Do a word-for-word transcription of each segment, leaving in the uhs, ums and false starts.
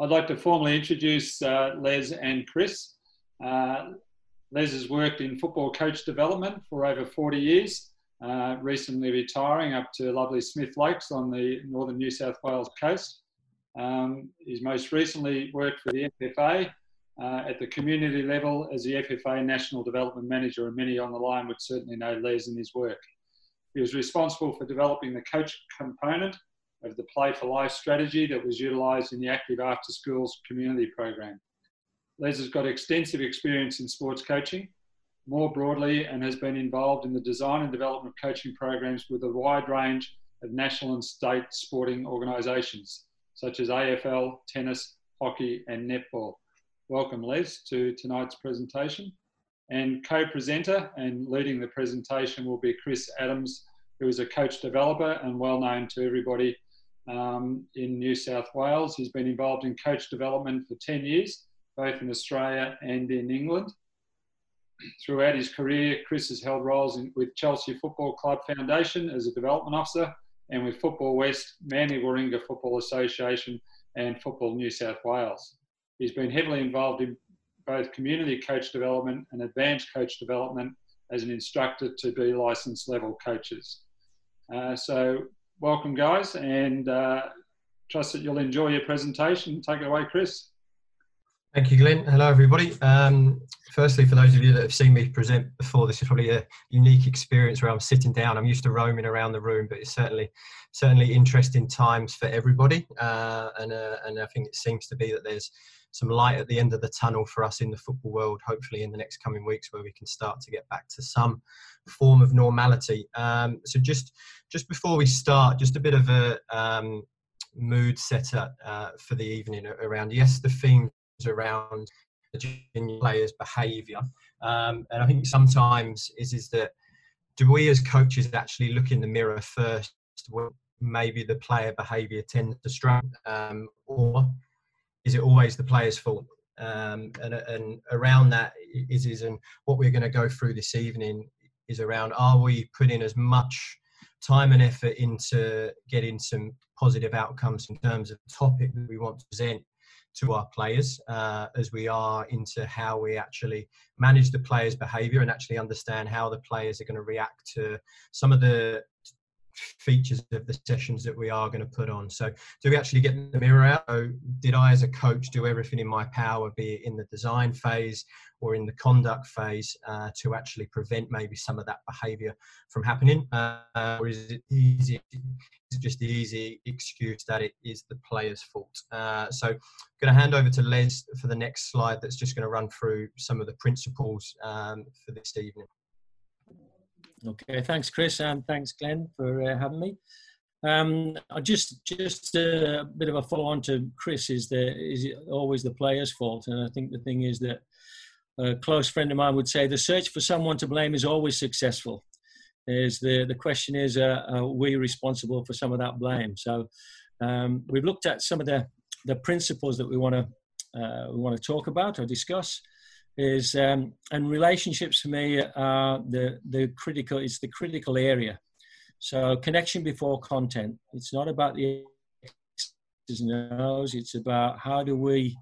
I'd like to formally introduce uh, Les and Chris. Uh, Les has worked in football coach development for over forty years, uh, recently retiring up to lovely Smith Lakes on the northern New South Wales coast. Um, he's most recently worked for the F F A uh, at the community level as the F F A National Development Manager, and many on the line would certainly know Les and his work. He was responsible for developing the coach component of the Play for Life strategy that was utilised in the Active After Schools Community program. Les has got extensive experience in sports coaching more broadly and has been involved in the design and development of coaching programs with a wide range of national and state sporting organisations, such as A F L, tennis, hockey and netball. Welcome, Les, to tonight's presentation. And co-presenter and leading the presentation will be Chris Adams, who is a coach developer and well known to everybody um, in New South Wales. He's been involved in coach development for ten years, both in Australia and in England. Throughout his career, Chris has held roles in, with Chelsea Football Club Foundation as a development officer, and with Football West, Manly Warringah Football Association and Football New South Wales. He's been heavily involved in both community coach development and advanced coach development as an instructor to be licensed level coaches. Uh, so welcome, guys, and uh, trust that you'll enjoy your presentation. Take it away, Chris. Thank you, Glenn. Hello, everybody. Um, firstly, for those of you that have seen me present before, this is probably a unique experience where I'm sitting down. I'm used to roaming around the room, but it's certainly certainly interesting times for everybody. Uh, and, uh, and I think it seems to be that there's some light at the end of the tunnel for us in the football world, hopefully in the next coming weeks, where we can start to get back to some form of normality. Um, so just just before we start, just a bit of a um, mood setter uh, for the evening around, yes, the theme around players' behaviour, um, and I think sometimes is is that do we as coaches actually look in the mirror first? Well, maybe the player behaviour tends to struggle, um, or is it always the player's fault? Um, and and around that is is and what we're going to go through this evening is around: are we putting as much time and effort into getting some positive outcomes in terms of the topic that we want to present to our players, uh, as we are into how we actually manage the players' behaviour and actually understand how the players are going to react to some of the features of the sessions that we are going to put on. So do we actually get the mirror out? So did I as a coach do everything in my power, be it in the design phase or in the conduct phase, uh, to actually prevent maybe some of that behaviour from happening? Uh, or is it easy, is it just the easy excuse that it is the player's fault? Uh, so I'm going to hand over to Les for the next slide that's just going to run through some of the principles um, for this evening. Okay, thanks, Chris, and thanks, Glenn, for uh, having me. Um, just just a bit of a follow-on to Chris, is, the, is it always the player's fault? And I think the thing is that a close friend of mine would say the search for someone to blame is always successful. Is the, the question is, uh, are we responsible for some of that blame? So um, we've looked at some of the, the principles that we want to uh, we want to talk about or discuss. Is um, and relationships for me are the the critical. It's the critical area. So connection before content. It's not about the X's and O's. It's about how do we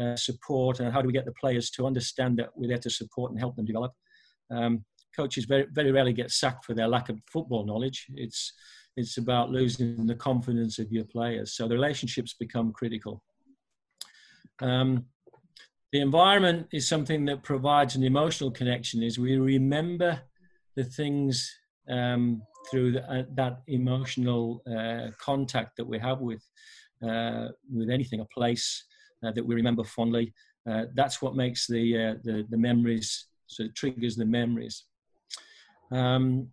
uh, support and how do we get the players to understand that we're there to support and help them develop. Um, coaches very very rarely get sacked for their lack of football knowledge. It's it's about losing the confidence of your players. So the relationships become critical. Um, The environment is something that provides an emotional connection. Is we remember the things um, through the, uh, that emotional uh, contact that we have with uh, with anything, a place uh, that we remember fondly. Uh, that's what makes the, uh, the the memories. So it triggers the memories. Um,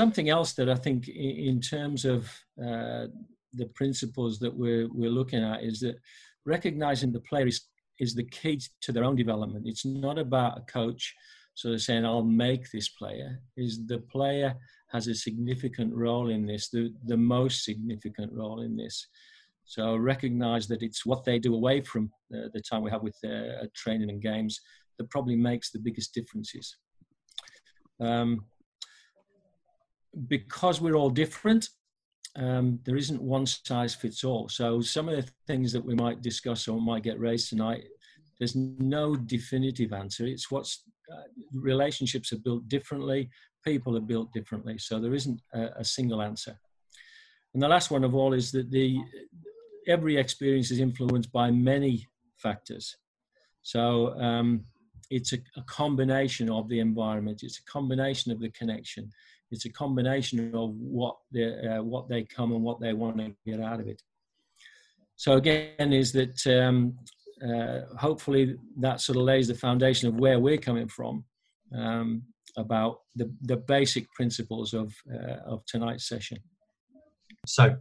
something else that I think, in, in terms of uh, the principles that we're we're looking at, is that recognizing the player is is the key to their own development. It's not about a coach sort of saying, I'll make this player. Is the player has a significant role in this, the, the most significant role in this. So recognize that it's what they do away from uh, the time we have with uh, training and games that probably makes the biggest differences. Um, because we're all different, um, there isn't one size fits all. So some of the things that we might discuss or might get raised tonight, there's no definitive answer. It's what's uh, relationships are built differently, people are built differently. So there isn't a, a single answer. And the last one of all is that the every experience is influenced by many factors. So um, it's a, a combination of the environment. It's a combination of the connection. It's a combination of what the uh, what they come and what they want to get out of it. So again, is that um, uh, hopefully that sort of lays the foundation of where we're coming from um, about the the basic principles of uh, of tonight's session. So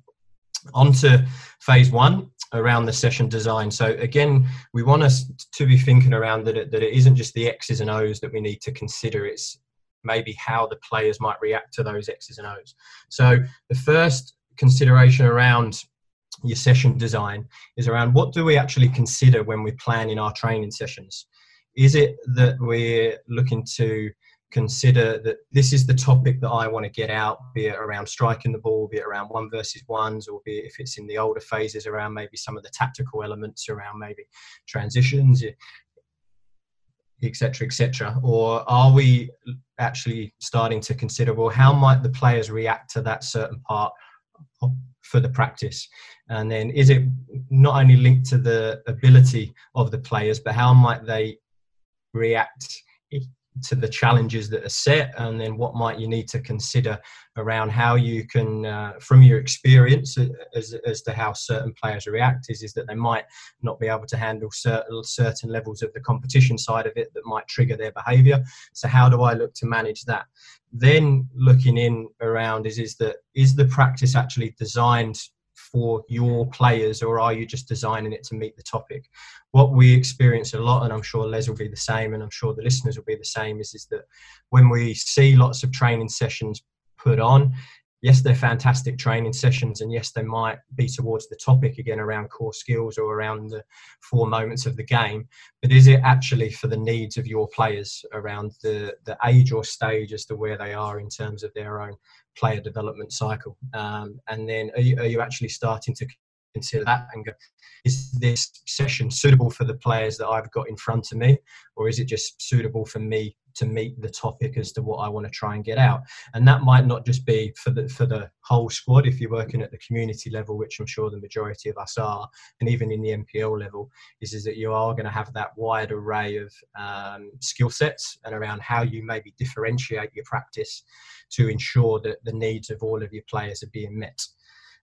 on to phase one around the session design. So again, we want us to be thinking around that it, that it isn't just the X's and O's that we need to consider. It's maybe how the players might react to those X's and O's. So the first consideration around your session design is around what do we actually consider when we plan in our training sessions? Is it that we're looking to consider that this is the topic that I want to get out, be it around striking the ball, be it around one versus ones, or be it if it's in the older phases around maybe some of the tactical elements around maybe transitions, etc, et cetera? Or are we actually starting to consider, well, how might the players react to that certain part for the practice? And then is it not only linked to the ability of the players, but how might they react to the challenges that are set? And then what might you need to consider around how you can uh, from your experience as, as to how certain players react is, is that they might not be able to handle certain certain levels of the competition side of it that might trigger their behavior. So how do I look to manage that? Then looking in around is is that is the practice actually designed for your players, or are you just designing it to meet the topic? What we experience a lot, and I'm sure Les will be the same, and I'm sure the listeners will be the same, is, is that when we see lots of training sessions put on, yes, they're fantastic training sessions, and yes, they might be towards the topic again around core skills or around the four moments of the game, but is it actually for the needs of your players around the, the age or stage as to where they are in terms of their own player development cycle? Um, and then are you, are you actually starting to consider that and go, is this session suitable for the players that I've got in front of me, or is it just suitable for me to meet the topic as to what I want to try and get out? And that might not just be for the for the whole squad if you're working at the community level, which I'm sure the majority of us are, and even in the N P L level, is, is that you are going to have that wide array of um, skill sets and around how you maybe differentiate your practice to ensure that the needs of all of your players are being met.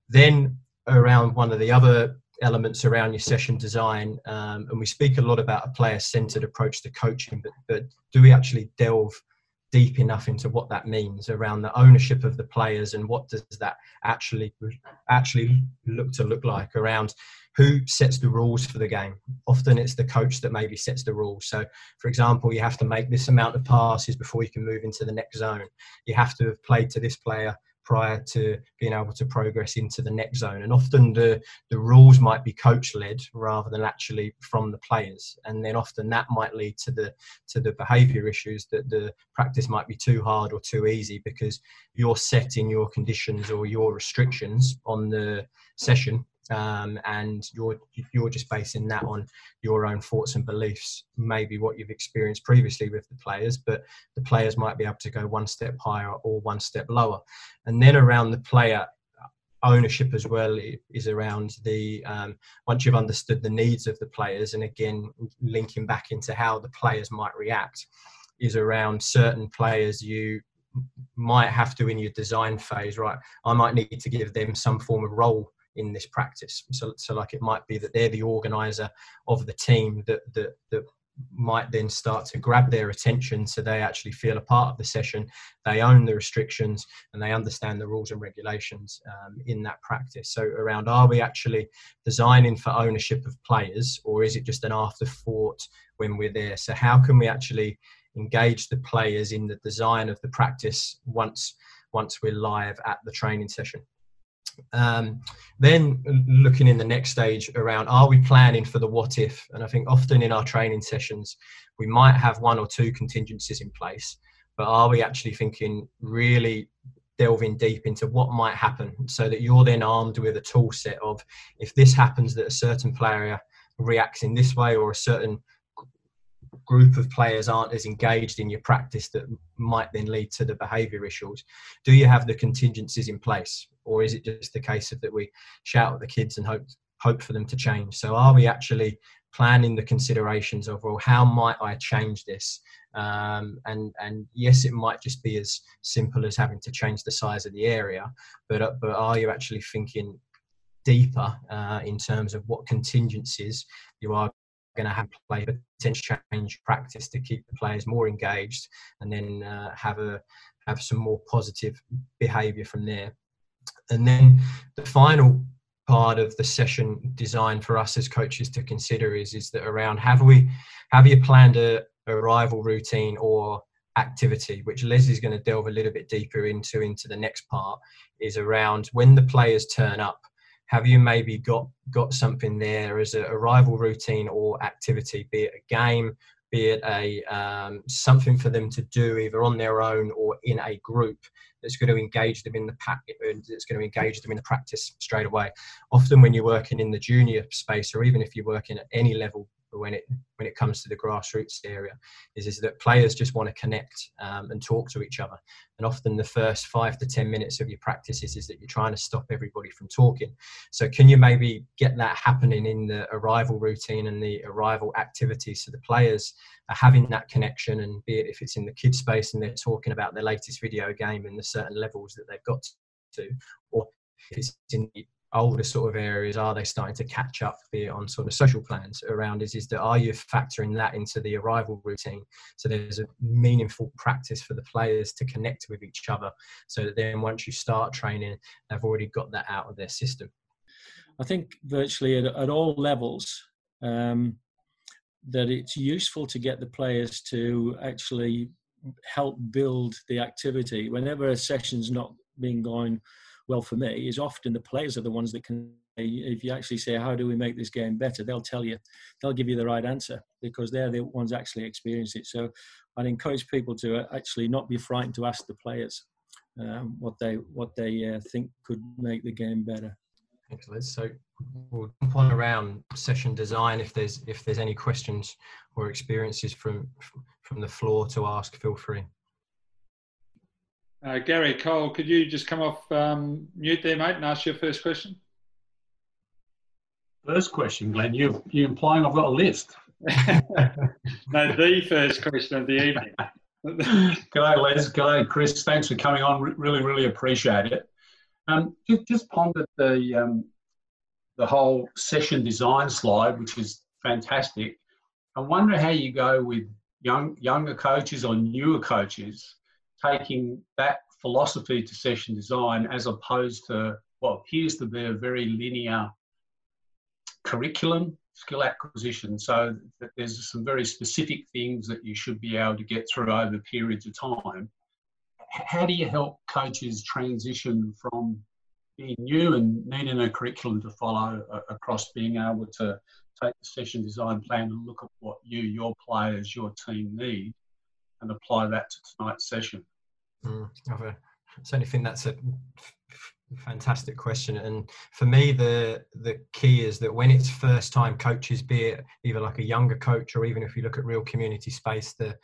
Then around one of the other elements around your session design, um, and we speak a lot about a player-centered approach to coaching, but, but do we actually delve deep enough into what that means around the ownership of the players, and what does that actually actually look to look like around who sets the rules for the game? Often it's the coach that maybe sets the rules. So for example, you have to make this amount of passes before you can move into the next zone. You have to have played to this player prior to being able to progress into the next zone. And often the, the rules might be coach-led rather than actually from the players. And then often that might lead to the to the behaviour issues, that the practice might be too hard or too easy because you're setting your conditions or your restrictions on the session, um, and you're, you're just basing that on your own thoughts and beliefs, maybe what you've experienced previously with the players, but the players might be able to go one step higher or one step lower. And then around the player ownership as well is around the um, once you've understood the needs of the players, and again linking back into how the players might react, is around certain players you might have to in your design phase, right, I might need to give them some form of role in this practice. So, so like it might be that they're the organizer of the team that, that that might then start to grab their attention, so they actually feel a part of the session, they own the restrictions, and they understand the rules and regulations um, in that practice. So around, are we actually designing for ownership of players, or is it just an afterthought when we're there? So how can we actually engage the players in the design of the practice once once we're live at the training session? Um, then looking in the next stage around, are we planning for the what if? And I think often in our training sessions we might have one or two contingencies in place, but are we actually thinking really delving deep into what might happen, so that you're then armed with a tool set of, if this happens that a certain player reacts in this way, or a certain group of players aren't as engaged in your practice, that might then lead to the behaviour issues. Do you have the contingencies in place, or is it just the case of that we shout at the kids and hope hope for them to change? So are we actually planning the considerations of, well, how might I change this? Um, and and yes, it might just be as simple as having to change the size of the area, but uh, but are you actually thinking deeper uh, in terms of what contingencies you are going to have to play, potential change practice to keep the players more engaged, and then uh, have a have some more positive behaviour from there. And then the final part of the session design for us as coaches to consider is is that around, have we have you planned a arrival routine or activity, which Leslie's going to delve a little bit deeper into into the next part, is around when the players turn up, have you maybe got got something there as a arrival routine or activity, be it a game, be it a um, something for them to do either on their own or in a group that's going to engage them in the pack, that's going to engage them in the practice straight away. Often when you're working in the junior space, or even if you're working at any level, when it when it comes to the grassroots area, is is that players just want to connect um, and talk to each other. And often the first five to ten minutes of your practices is that you're trying to stop everybody from talking. So can you maybe get that happening in the arrival routine and the arrival activity, so the players are having that connection? And be it if it's in the kids space and they're talking about their latest video game and the certain levels that they've got to, or if it's in the older sort of areas, are they starting to catch up, be it on sort of social plans around, is is that are you factoring that into the arrival routine, so there's a meaningful practice for the players to connect with each other, so that then once you start training, they've already got that out of their system? I think virtually at, at all levels um, that it's useful to get the players to actually help build the activity. Whenever a session's not been going well for me, is often the players are the ones that can, if you actually say, how do we make this game better, they'll tell you, they'll give you the right answer, because they're the ones actually experience it. So I'd encourage people to actually not be frightened to ask the players um, what they what they uh, think could make the game better. Excellent. So we'll jump on around session design. If there's if there's any questions or experiences from from the floor to ask, feel free. Uh, Gary Cole, could you just come off um, mute there, mate, and ask your first question? First question, Glenn. You you implying I've got a list? No, the first question of the evening. G'day, Les. G'day, Chris. Thanks for coming on. Re really, really appreciate it. Um, just, just pondered the um, the whole session design slide, which is fantastic. I wonder how you go with young younger coaches or newer coaches taking that philosophy to session design, as opposed to what appears to be a very linear curriculum, skill acquisition. So that there's some very specific things that you should be able to get through over periods of time. How do you help coaches transition from being new and needing a curriculum to follow across being able to take the session design plan and look at what you, your players, your team need, and apply that to tonight's session? Mm, I certainly think that's a fantastic question. And for me, the the key is that when it's first time coaches, be it either like a younger coach, or even if you look at real community space, the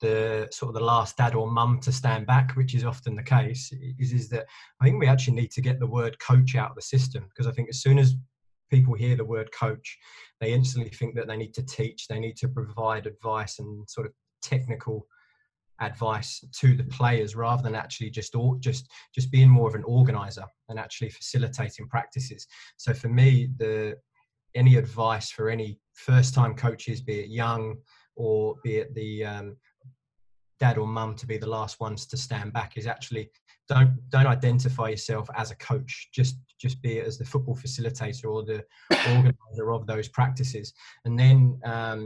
the sort of the last dad or mum to stand back, which is often the case, is, is that I think we actually need to get the word coach out of the system, because I think as soon as people hear the word coach, they instantly think that they need to teach, they need to provide advice and sort of technical advice to the players, rather than actually just or just just being more of an organizer and actually facilitating practices. So for me, the any advice for any first-time coaches, be it young or be it the um, dad or mum to be the last ones to stand back, is actually don't don't identify yourself as a coach, just just be it as the football facilitator or the organizer of those practices. And then um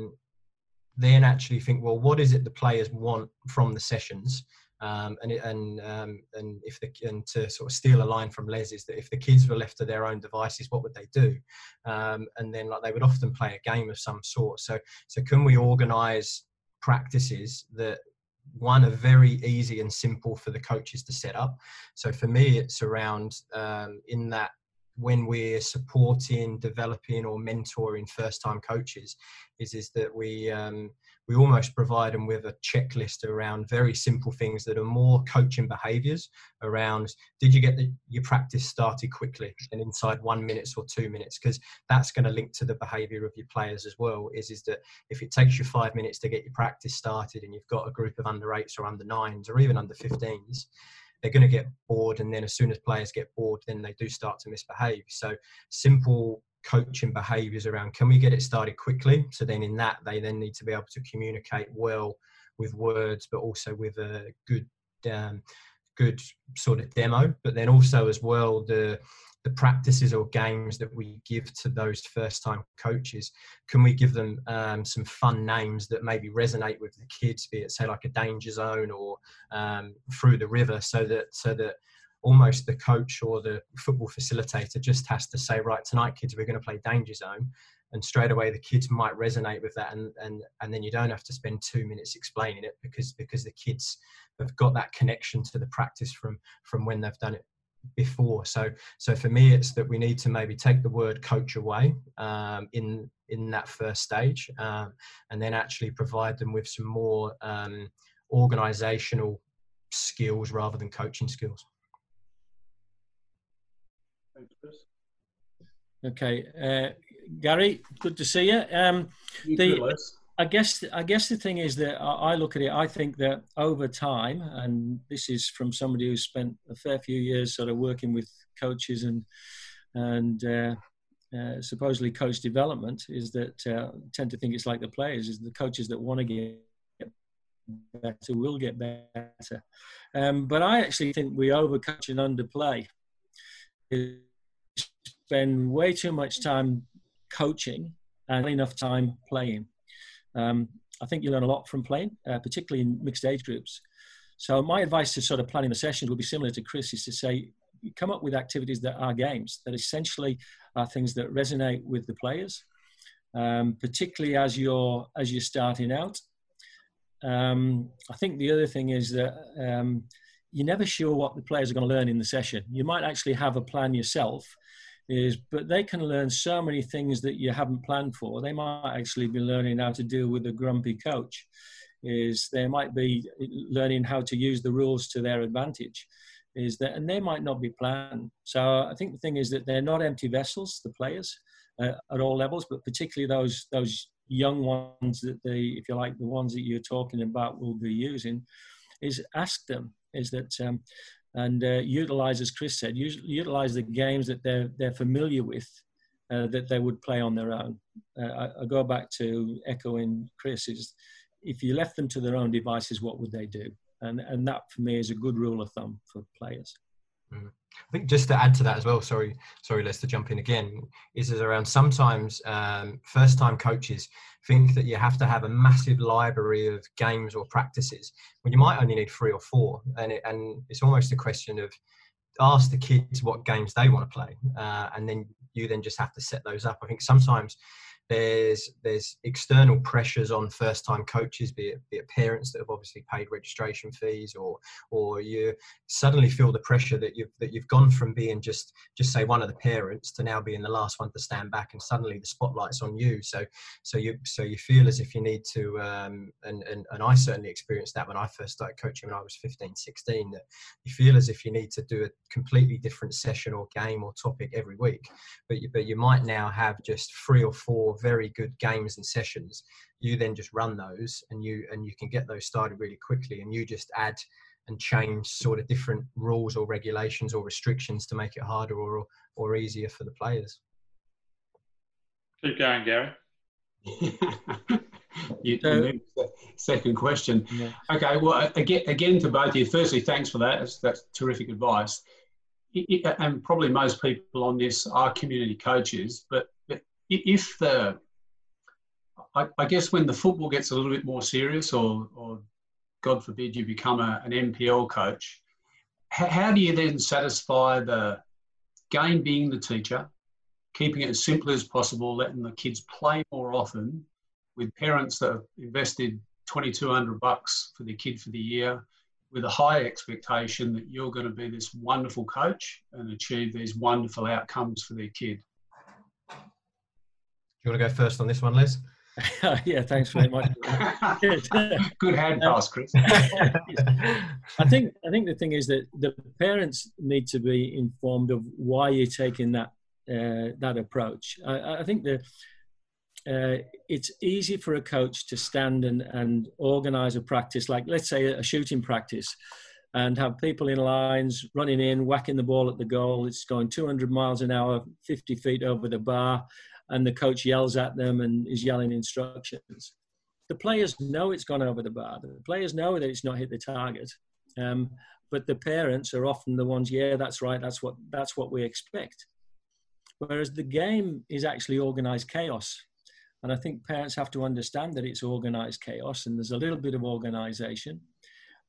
then actually think, well, what is it the players want from the sessions? Um, and and um, and if the and to sort of steal a line from Les, is that if the kids were left to their own devices, what would they do? Um, and then like they would often play a game of some sort. So so can we organise practices that one are very easy and simple for the coaches to set up. So for me, it's around um, in that when we're supporting, developing or mentoring first-time coaches is, is that we, um, we almost provide them with a checklist around very simple things that are more coaching behaviours around, did you get the, your practice started quickly and inside one minute or two minutes? Because that's going to link to the behaviour of your players as well, is, is that if it takes you five minutes to get your practice started and you've got a group of under eights or under nines or even under fifteens, they're going to get bored, and then as soon as players get bored, then they do start to misbehave. So simple coaching behaviours around, can we get it started quickly? So then in that, they then need to be able to communicate well with words, but also with a good um, good sort of demo. But then also as well, the the practices or games that we give to those first-time coaches, can we give them um, some fun names that maybe resonate with the kids, be it, say, like a danger zone or um, through the river, so that so that almost the coach or the football facilitator just has to say, right, tonight, kids, we're going to play danger zone. And straight away, the kids might resonate with that, and and and then you don't have to spend two minutes explaining it because because the kids have got that connection to the practice from from when they've done it before. So so for me, it's that we need to maybe take the word coach away um, in in that first stage, um, and then actually provide them with some more um, organisational skills rather than coaching skills. Thanks, Chris. Okay, uh, Gary, good to see you. Um, you the, too, I guess I guess the thing is that I look at it, I think that over time, and this is from somebody who's spent a fair few years sort of working with coaches and and uh, uh, supposedly coach development, is that uh, tend to think it's like the players, is the coaches that want to get better will get better. Um, but I actually think we overcoach and underplay. We spend way too much time coaching and not enough time playing. Um, I think you learn a lot from playing, uh, particularly in mixed age groups. So my advice to sort of planning the sessions will be similar to Chris, is to say, come up with activities that are games, that essentially are things that resonate with the players, um, particularly as you're, as you're starting out. Um, I think the other thing is that um, you're never sure what the players are going to learn in the session. You might actually have a plan yourself, is, but they can learn so many things that you haven't planned for. They might actually be learning how to deal with a grumpy coach. Is they might be learning how to use the rules to their advantage. Is that, and they might not be planned. So I think the thing is that they're not empty vessels, the players, uh, at all levels, but particularly those those young ones that they, if you like, the ones that you're talking about will be using, is ask them, is that... Um, and uh, utilise, as Chris said, use, utilise the games that they're, they're familiar with, uh, that they would play on their own. Uh, I, I go back to echoing Chris, is if you left them to their own devices, what would they do? And, and that, for me, is a good rule of thumb for players. Mm-hmm. I think just to add to that as well, sorry, sorry, Les, to jump in again, is around sometimes um, first-time coaches think that you have to have a massive library of games or practices when you might only need three or four. And, it, and it's almost a question of ask the kids what games they want to play, uh, and then you then just have to set those up. I think sometimes there's there's external pressures on first-time coaches, be it, be it parents that have obviously paid registration fees, or or you suddenly feel the pressure that you've that you've gone from being just just say one of the parents to now being the last one to stand back, and suddenly the spotlight's on you. So so you so you feel as if you need to, um, and, and and I certainly experienced that when I first started coaching when I was fifteen, sixteen, that you feel as if you need to do a completely different session or game or topic every week, but you, but you might now have just three or four very good games and sessions. You then just run those, and you and you can get those started really quickly, and you just add and change sort of different rules or regulations or restrictions to make it harder or or easier for the players. Keep going, Gary. You, you second question. Yeah. Okay, well, again, again to both of you. Firstly, thanks for that. That's, that's terrific advice. It, it, and probably most people on this are community coaches, but if the, I, I guess when the football gets a little bit more serious, or, or God forbid you become a, an N P L coach, how, how do you then satisfy the game being the teacher, keeping it as simple as possible, letting the kids play more often, with parents that have invested twenty-two hundred bucks for the kid for the year, with a high expectation that you're going to be this wonderful coach and achieve these wonderful outcomes for their kid. Do you want to go first on this one, Les? Yeah, thanks very much. Good hand pass, Chris. I think I think the thing is that the parents need to be informed of why you're taking that uh, that approach. I, I think that uh, it's easy for a coach to stand and and organise a practice, like let's say a shooting practice, and have people in lines running in, whacking the ball at the goal. It's going two hundred miles an hour, fifty feet over the bar. And the coach yells at them and is yelling instructions. The players know it's gone over the bar. The players know that it's not hit the target. Um, but the parents are often the ones, yeah, that's right, that's what, that's what we expect. Whereas the game is actually organised chaos. And I think parents have to understand that it's organised chaos and there's a little bit of organisation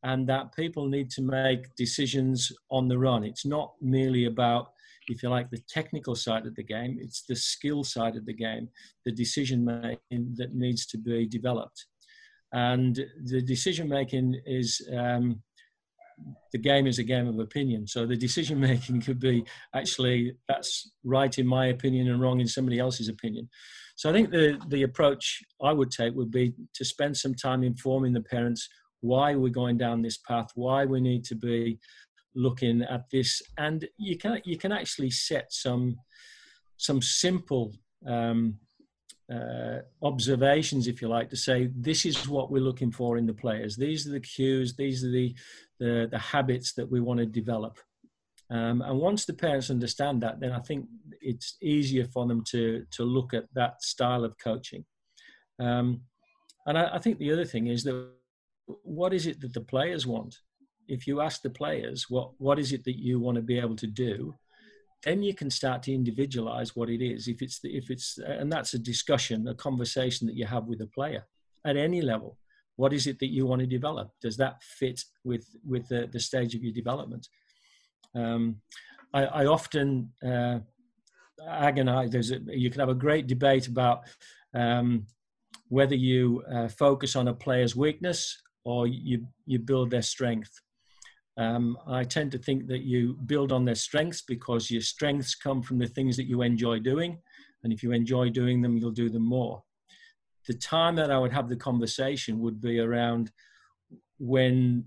and that people need to make decisions on the run. It's not merely about, if you like, the technical side of the game, it's the skill side of the game, the decision making that needs to be developed. And the decision making is, um, the game is a game of opinion. So the decision making could be actually, that's right in my opinion and wrong in somebody else's opinion. So I think the, the approach I would take would be to spend some time informing the parents why we're going down this path, why we need to be looking at this, and you can you can actually set some some simple um, uh, observations, if you like, to say this is what we're looking for in the players. These are the cues. These are the the, the habits that we want to develop. Um, and once the parents understand that, then I think it's easier for them to to look at that style of coaching. Um, and I, I think the other thing is that what is it that the players want? If you ask the players, what, what is it that you want to be able to do? Then you can start to individualize what it is. If it's, the, if it's, and that's a discussion, a conversation that you have with a player at any level. What is it that you want to develop? Does that fit with, with the, the stage of your development? Um, I, I often uh, agonize, there's a, you can have a great debate about um, whether you uh, focus on a player's weakness or you, you build their strength. Um, I tend to think that you build on their strengths because your strengths come from the things that you enjoy doing. And if you enjoy doing them, you'll do them more. The time that I would have the conversation would be around when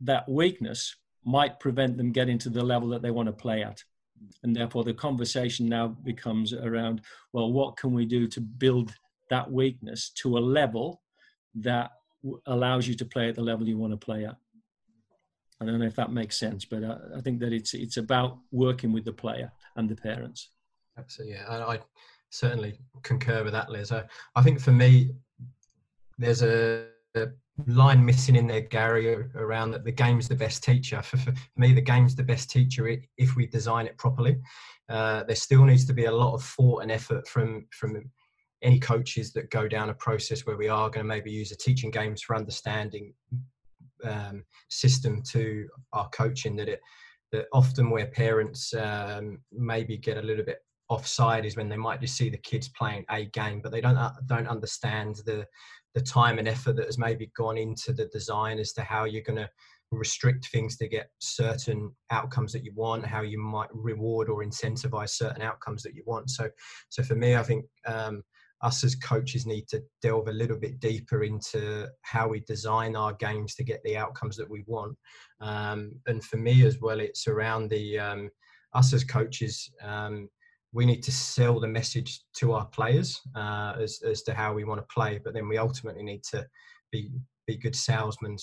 that weakness might prevent them getting to the level that they want to play at. And therefore the conversation now becomes around, well, what can we do to build that weakness to a level that allows you to play at the level you want to play at? I don't know if that makes sense, but I, I think that it's it's about working with the player and the parents. Absolutely, yeah. I, I certainly concur with that, Liz. I, I think for me, there's a, a line missing in there, Gary, around that the game's the best teacher. For, for me, the game's the best teacher if we design it properly. Uh, there still needs to be a lot of thought and effort from from. any coaches that go down a process where we are going to maybe use a teaching games for understanding um, system to our coaching, that it that often where parents um, maybe get a little bit offside is when they might just see the kids playing a game, but they don't uh, don't understand the the time and effort that has maybe gone into the design as to how you're going to restrict things to get certain outcomes that you want, how you might reward or incentivize certain outcomes that you want. So, so for me, I think um, us as coaches need to delve a little bit deeper into how we design our games to get the outcomes that we want. Um, and for me as well, it's around the um, us as coaches, um, we need to sell the message to our players uh, as, as to how we want to play, but then we ultimately need to be, be good salesmen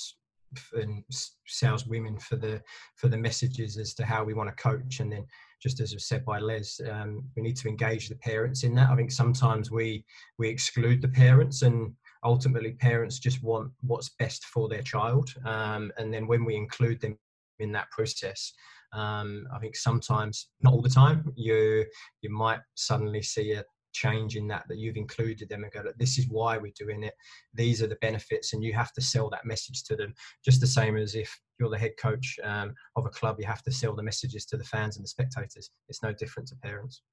and saleswomen for the for the messages as to how we want to coach. And then, just as was said by Les, um, we need to engage the parents in that. I think sometimes we we exclude the parents, and ultimately parents just want what's best for their child. Um, and then when we include them in that process, um, I think sometimes, not all the time, you you might suddenly see a change in that that you've included them and go, look, this is why we're doing it, these are the benefits, and you have to sell that message to them, just the same as if you're the head coach um, of a club, you have to sell the messages to the fans and the spectators. It's no different to parents.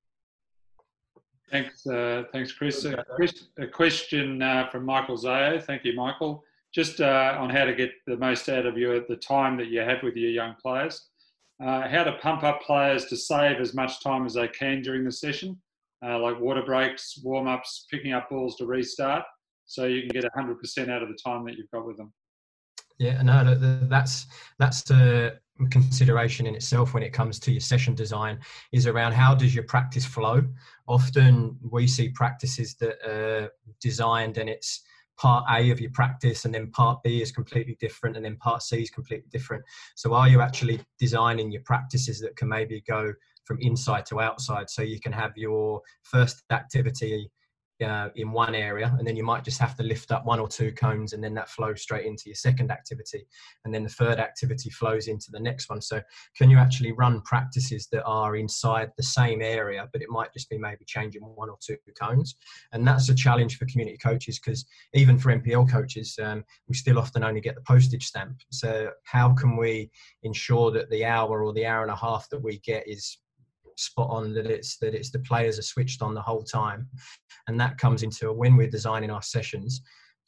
Thanks uh, thanks Chris. Uh, Chris, a question uh, from Michael Zayo. Thank you, Michael. just uh, on how to get the most out of your, the time that you have with your young players, uh, how to pump up players to save as much time as they can during the session, uh, like water breaks, warm-ups, picking up balls to restart, so you can get one hundred percent out of the time that you've got with them. Yeah, no, that's that's a consideration in itself when it comes to your session design, is around how does your practice flow. Often we see practices that are designed and it's part A of your practice, and then part B is completely different, and then part C is completely different. So are you actually designing your practices that can maybe go from inside to outside, so you can have your first activity Uh, in one area, and then you might just have to lift up one or two cones, and then that flows straight into your second activity, and then the third activity flows into the next one. So can you actually run practices that are inside the same area, but it might just be maybe changing one or two cones? And that's a challenge for community coaches, because even for N P L coaches, um, we still often only get the postage stamp. So how can we ensure that the hour or the hour and a half that we get is spot on, that it's that it's the players are switched on the whole time? And that comes into, when we're designing our sessions,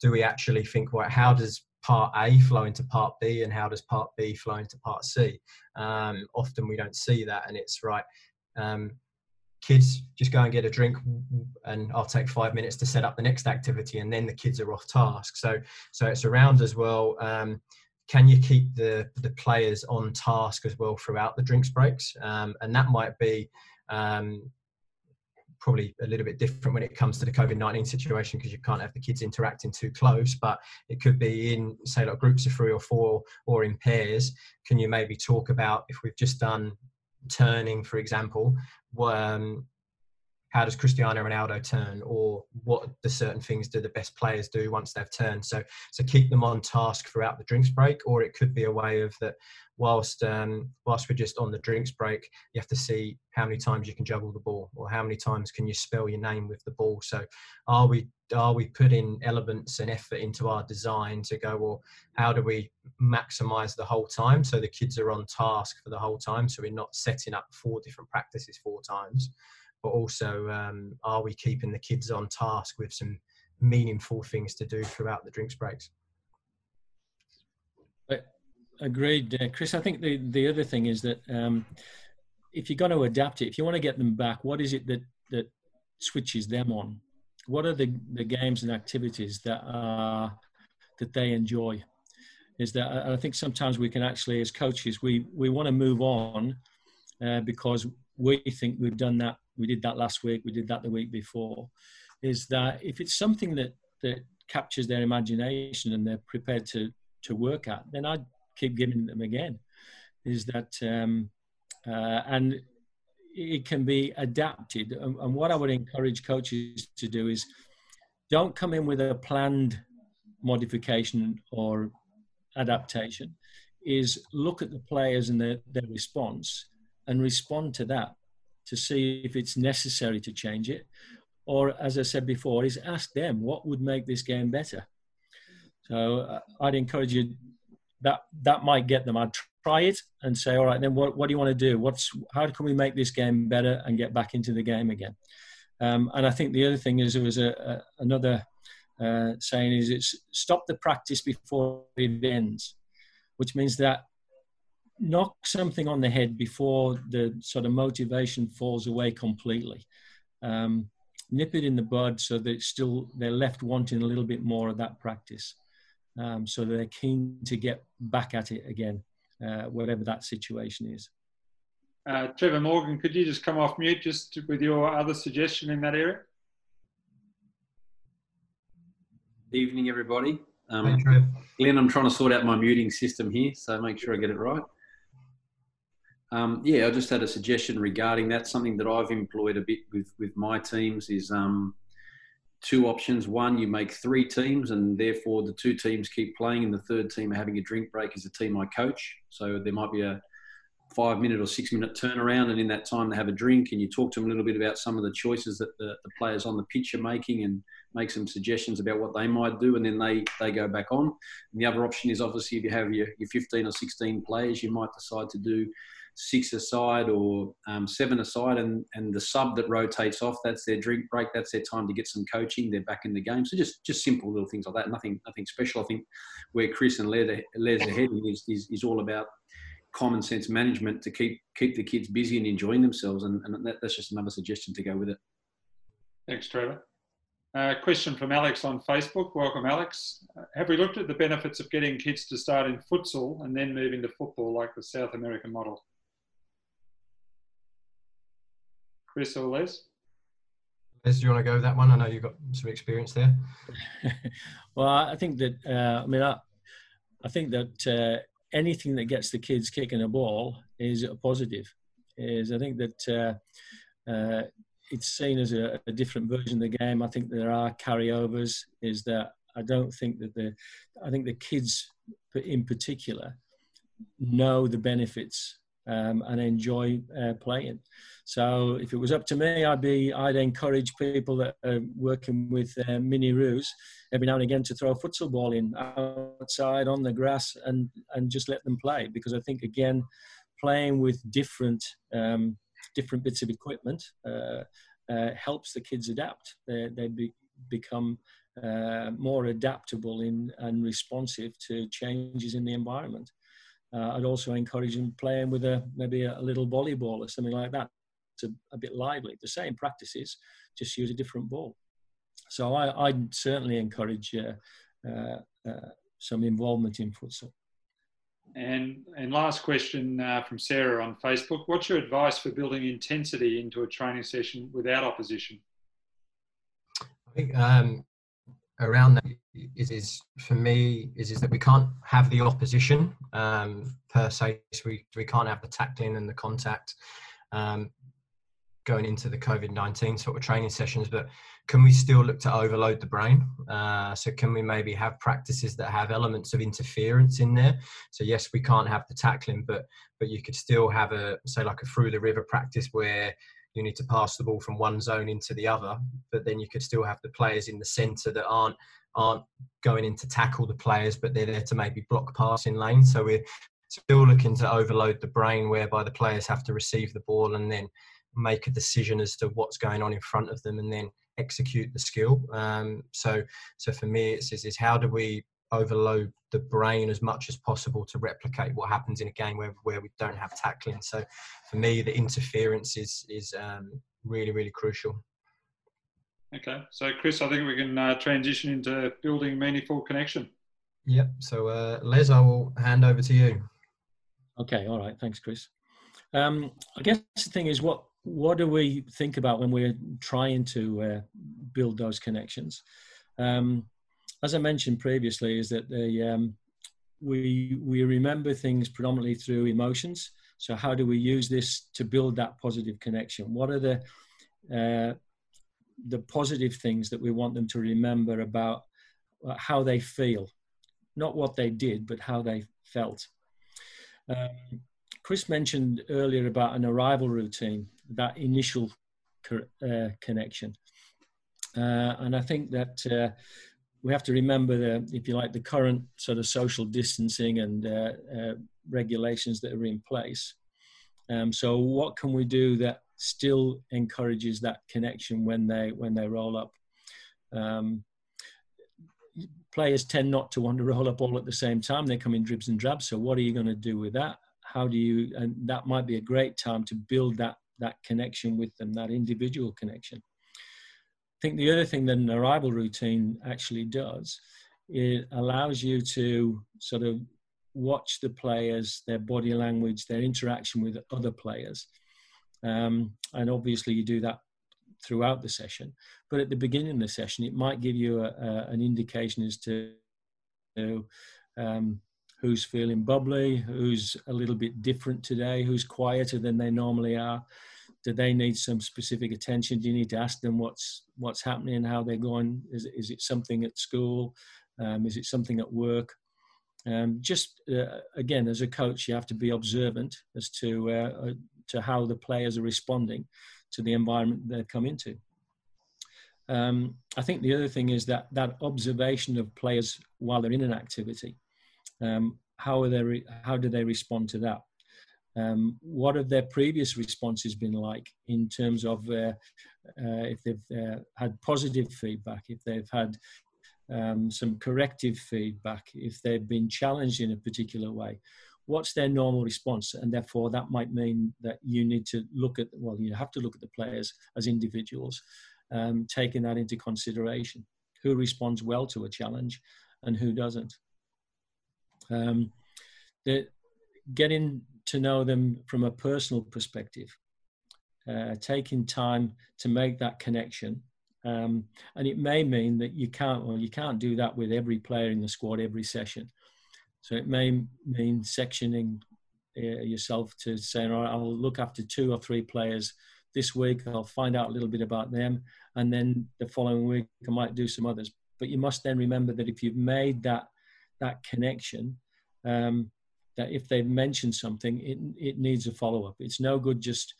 do we actually think, well, how does part A flow into part B, and how does part B flow into part C? Um, often we don't see that, and it's right, um, kids, just go and get a drink, and I'll take five minutes to set up the next activity, and then the kids are off task. So so it's around as well, um, can you keep the, the players on task as well throughout the drinks breaks? Um, and that might be um, probably a little bit different when it comes to the COVID nineteen situation, because you can't have the kids interacting too close, but it could be in, say, like groups of three or four, or in pairs. Can you maybe talk about, if we've just done turning, for example, um, how does Cristiano Ronaldo turn, or what the certain things do the best players do once they've turned? So, so keep them on task throughout the drinks break. Or it could be a way of that, whilst um, whilst we're just on the drinks break, you have to see how many times you can juggle the ball, or how many times can you spell your name with the ball. So, are we are we putting elements and effort into our design to go, well, how do we maximise the whole time, so the kids are on task for the whole time, so we're not setting up four different practices four times. But also, um, are we keeping the kids on task with some meaningful things to do throughout the drinks breaks? Agreed, uh, Chris. I think the, the other thing is that um, if you're going to adapt it, if you want to get them back, what is it that, that switches them on? What are the, the games and activities that, uh, that they enjoy? Is that, I think sometimes we can actually, as coaches, we, we want to move on uh, because we think we've done that. We did that last week, we did that the week before. Is that if it's something that, that captures their imagination and they're prepared to, to work at, then I'd keep giving them again. Is that, um, uh, and it can be adapted. And, and what I would encourage coaches to do is, don't come in with a planned modification or adaptation, is look at the players and their, their response, and respond to that, to see if it's necessary to change it. Or, as I said before, is ask them, what would make this game better? So uh, I'd encourage you, that that might get them. I'd try it and say, all right, then what, what do you want to do? What's, how can we make this game better and get back into the game again? Um, and I think the other thing is, there was a, a, another uh, saying is, it's stop the practice before it ends, which means that knock something on the head before the sort of motivation falls away completely. Um, nip it in the bud so that it's still, they're left wanting a little bit more of that practice. Um, so they're keen to get back at it again, uh, whatever that situation is. Uh, Trevor Morgan, could you just come off mute just to, with your other suggestion in that area? Good evening, everybody. Um, hey, Trev. Glenn, I'm trying to sort out my muting system here, so make sure I get it right. Um, yeah, I just had a suggestion regarding that. Something that I've employed a bit with, with my teams is um, two options. One, you make three teams, and therefore the two teams keep playing, and the third team are having a drink break is the team I coach. So there might be a five-minute or six-minute turnaround, and in that time they have a drink, and you talk to them a little bit about some of the choices that the, the players on the pitch are making, and make some suggestions about what they might do, and then they, they go back on. And the other option is, obviously, if you have your, your fifteen or sixteen players, you might decide to do six-a-side or um, seven-a-side, and, and the sub that rotates off, that's their drink break, that's their time to get some coaching, they're back in the game. So just just simple little things like that, nothing nothing special. I think where Chris and Les are heading is, is, is all about common sense management to keep keep the kids busy and enjoying themselves, and, and that, that's just another suggestion to go with it. Thanks, Trevor. Uh, question from Alex on Facebook. Welcome, Alex. Uh, have we looked at the benefits of getting kids to start in futsal and then move into football like the South American model? Chris or Les? Les, do you want to go with that one? I know you've got some experience there. Well, I think that, uh, I mean, I, I think that uh, anything that gets the kids kicking a ball is a positive. Is I think that uh, uh, it's seen as a, a different version of the game. I think there are carryovers. Is that I don't think that the, I think the kids in particular know the benefits um, and enjoy uh, playing. So if it was up to me, I'd be, I'd encourage people that are working with uh, mini roos every now and again to throw a futsal ball in outside on the grass and and just let them play, because I think again, playing with different. Um, different bits of equipment uh, uh, helps the kids adapt. They, they be, become uh, more adaptable in, and responsive to changes in the environment. Uh, I'd also encourage them playing with a, maybe a little volleyball or something like that. It's a, a bit lively. The same practices, just use a different ball. So I, I'd certainly encourage uh, uh, uh, some involvement in futsal. And, and last question uh, from Sarah on Facebook. What's your advice for building intensity into a training session without opposition? I think um, around that is, is for me, is, is that we can't have the opposition um, per se. So we, we can't have the tackling and the contact um, going into the COVID nineteen sort of training sessions, but can we still look to overload the brain? Uh, so can we maybe have practices that have elements of interference in there? So yes, we can't have the tackling, but but you could still have a, say like a through the river practice where you need to pass the ball from one zone into the other, but then you could still have the players in the centre that aren't aren't going in to tackle the players, but they're there to maybe block passing lanes. So we're still looking to overload the brain whereby the players have to receive the ball and then make a decision as to what's going on in front of them and then execute the skill. Um, so so for me, it's is how do we overload the brain as much as possible to replicate what happens in a game where, where we don't have tackling. So for me, the interference is, is um, really, really crucial. Okay. So Chris, I think we can uh, transition into building meaningful connection. Yep. So uh, Les, I will hand over to you. Okay. All right. Thanks, Chris. Um, I guess the thing is what, What do we think about when we're trying to uh, build those connections? Um, as I mentioned previously, is that they, um, we, we remember things predominantly through emotions. So how do we use this to build that positive connection? What are the, uh, the positive things that we want them to remember about how they feel? Not what they did, but how they felt. Um, Chris mentioned earlier about an arrival routine, that initial uh, connection. Uh, and I think that uh, we have to remember the, if you like, the current sort of social distancing and uh, uh, regulations that are in place. Um, so what can we do that still encourages that connection when they, when they roll up? Um, players tend not to want to roll up all at the same time. They come in dribs and drabs. So what are you going to do with that? How do you, and that might be a great time to build that, that connection with them, that individual connection. I think the other thing that an arrival routine actually does, it allows you to sort of watch the players, their body language, their interaction with other players. Um, and obviously you do that throughout the session, but at the beginning of the session, it might give you a, a, an indication as to, you know, um, who's feeling bubbly, who's a little bit different today, who's quieter than they normally are. Do they need some specific attention? Do you need to ask them what's what's happening, how they're going? Is, is it something at school? Um, is it something at work? Um, just, uh, again, as a coach, you have to be observant as to, uh, uh, to how the players are responding to the environment they've come into. Um, I think the other thing is that that observation of players while they're in an activity. Um, how are they? How do they respond to that? Um, what have their previous responses been like in terms of uh, uh, if they've uh, had positive feedback, if they've had um, some corrective feedback, if they've been challenged in a particular way? What's their normal response? And therefore that might mean that you need to look at, well, you have to look at the players as individuals, um, taking that into consideration. Who responds well to a challenge and who doesn't? Um, the, getting to know them from a personal perspective, uh, taking time to make that connection. Um, and it may mean that you can't, well, you can't do that with every player in the squad every session. So it may mean sectioning uh, yourself to saying, all right, I'll look after two or three players this week. I'll find out a little bit about them. And then the following week, I might do some others. But you must then remember that if you've made that, that connection, um, that if they've mentioned something, it, it needs a follow-up. It's no good just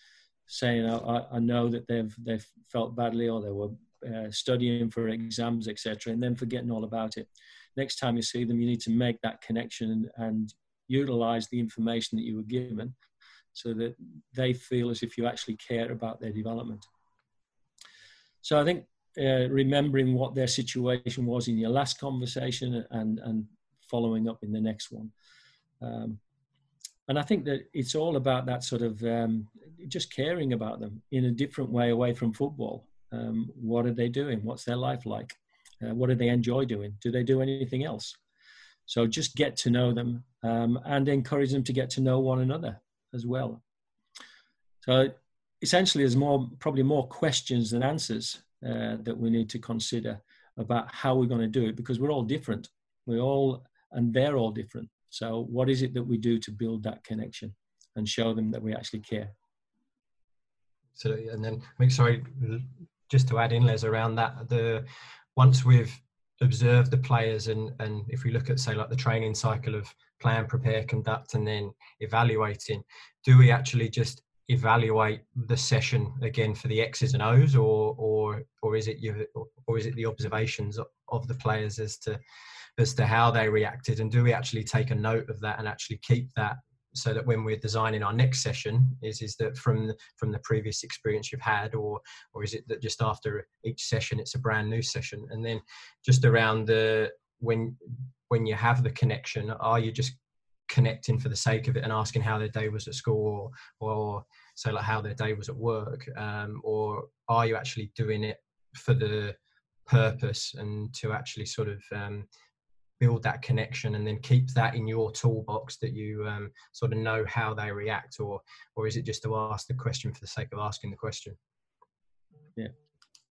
saying, I, I know that they've, they've felt badly, or they were uh, studying for exams, et cetera, and then forgetting all about it. Next time you see them, you need to make that connection and, and utilize the information that you were given so that they feel as if you actually care about their development. So I think uh, remembering what their situation was in your last conversation and, and following up in the next one. Um, and I think that it's all about that sort of um, just caring about them in a different way away from football. Um, what are they doing? What's their life like? Uh, what do they enjoy doing? Do they do anything else? So just get to know them um, and encourage them to get to know one another as well. So essentially there's more, probably more questions than answers uh, that we need to consider about how we're going to do it, because we're all different. We're all, and they're all different. So what is it that we do to build that connection and show them that we actually care? So, and then, sorry, just to add in, Les, around that, the, once we've observed the players and, and if we look at, say, like the training cycle of plan, prepare, conduct, and then evaluating, do we actually just evaluate the session again for the X's and O's, or or or is it you, or is it the observations of the players as to as to how they reacted? And do we actually take a note of that and actually keep that, so that when we're designing our next session, is is that from the, from the previous experience you've had, or or is it that just after each session it's a brand new session? And then just around the when when you have the connection, are you just connecting for the sake of it and asking how their day was at school, or, or so like how their day was at work, um, or are you actually doing it for the purpose and to actually sort of um, build that connection and then keep that in your toolbox that you um, sort of know how they react, or or is it just to ask the question for the sake of asking the question? Yeah,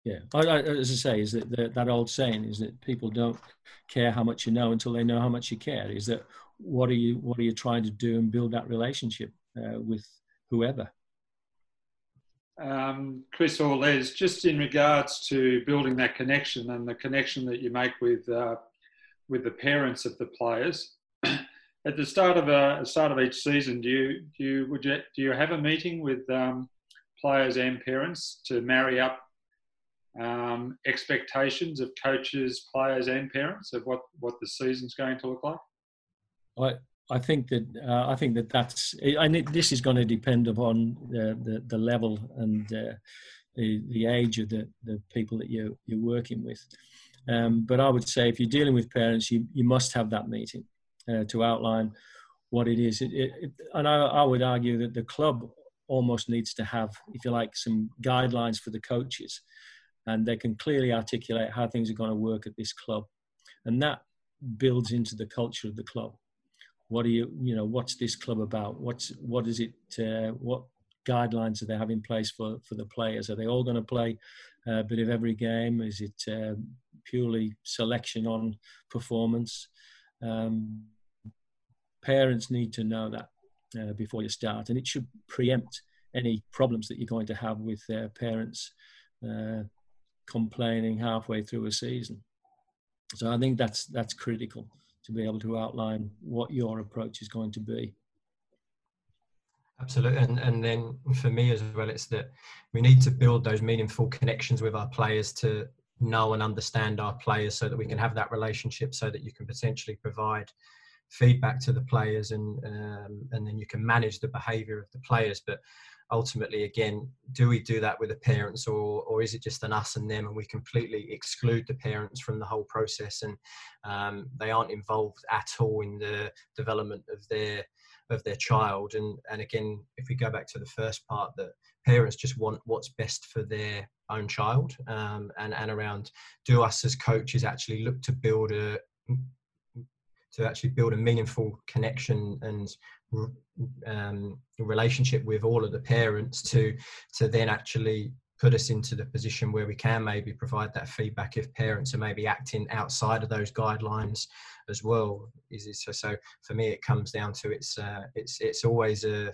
yeah. I, I, as I say, is that the, that old saying is that people don't care how much you know until they know how much you care. Is that what are you what are you trying to do and build that relationship uh, with whoever? Um, Chris or Les, just in regards to building that connection and the connection that you make with. Uh, with the parents of the players. At the start of a start of each season, do you do you would you do you have a meeting with um, players and parents to marry up um, expectations of coaches, players, and parents of what what the season's going to look like? I I think that uh, I think that that's and it, this is going to depend upon the the, the level and uh, the the age of the the people that you you're working with. Um, but I would say if you're dealing with parents, you, you must have that meeting uh, to outline what it is. It, it, it, and I, I would argue that the club almost needs to have, if you like, some guidelines for the coaches, and they can clearly articulate how things are going to work at this club. And that builds into the culture of the club. What are you, you know, what's this club about? What's, what is it, uh, what guidelines do they have in place for, for the players? Are they all going to play a bit of every game? Is it, uh, purely selection on performance? Um, parents need to know that uh, before you start, and it should preempt any problems that you're going to have with their parents uh, complaining halfway through a season. So I think that's that's critical to be able to outline what your approach is going to be. Absolutely. And, and then for me as well, it's that we need to build those meaningful connections with our players to know and understand our players so that we can have that relationship, so that you can potentially provide feedback to the players, and um, and then you can manage the behaviour of the players. But ultimately, again, do we do that with the parents, or or is it just an us and them, and we completely exclude the parents from the whole process, and um, they aren't involved at all in the development of their of their child? And and again, if we go back to the first part, that parents just want what's best for their own child, um, and and around, do us as coaches actually look to build a to actually build a meaningful connection and um, relationship with all of the parents to to then actually put us into the position where we can maybe provide that feedback if parents are maybe acting outside of those guidelines as well? Is it so? So for me, it comes down to it's uh, it's it's always a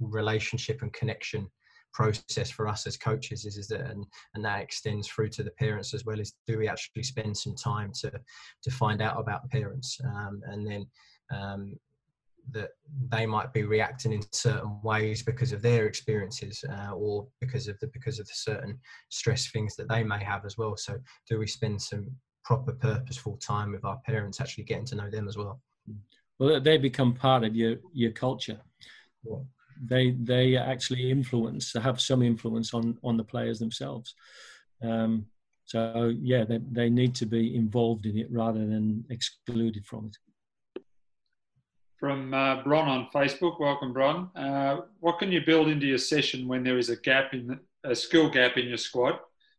relationship and connection process for us as coaches, is, is that, and, and that extends through to the parents as well. Is, do we actually spend some time to to find out about parents, um, and then um, that they might be reacting in certain ways because of their experiences, uh, or because of the because of the certain stress things that they may have as well. So do we spend some proper purposeful time with our parents, actually getting to know them as well? Well, they become part of your your culture. Yeah. They they actually influence, have some influence on on the players themselves. Um, so yeah, they they need to be involved in it rather than excluded from it. From uh, Bron on Facebook, welcome Bron. Uh, what can you build into your session when there is a gap in a skill gap in your squad,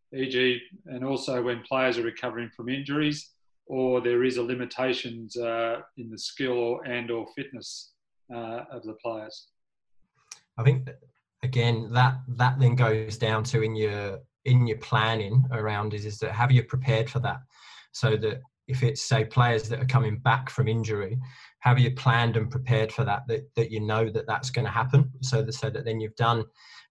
for example, and also when players are recovering from injuries, or there is a limitations uh, in the skill or and or fitness uh, of the players? I think that, again, that that then goes down to in your in your planning around is, is that have you prepared for that? So that if it's, say, players that are coming back from injury, have you planned and prepared for that, that, that you know that that's going to happen? So that, so that then you've done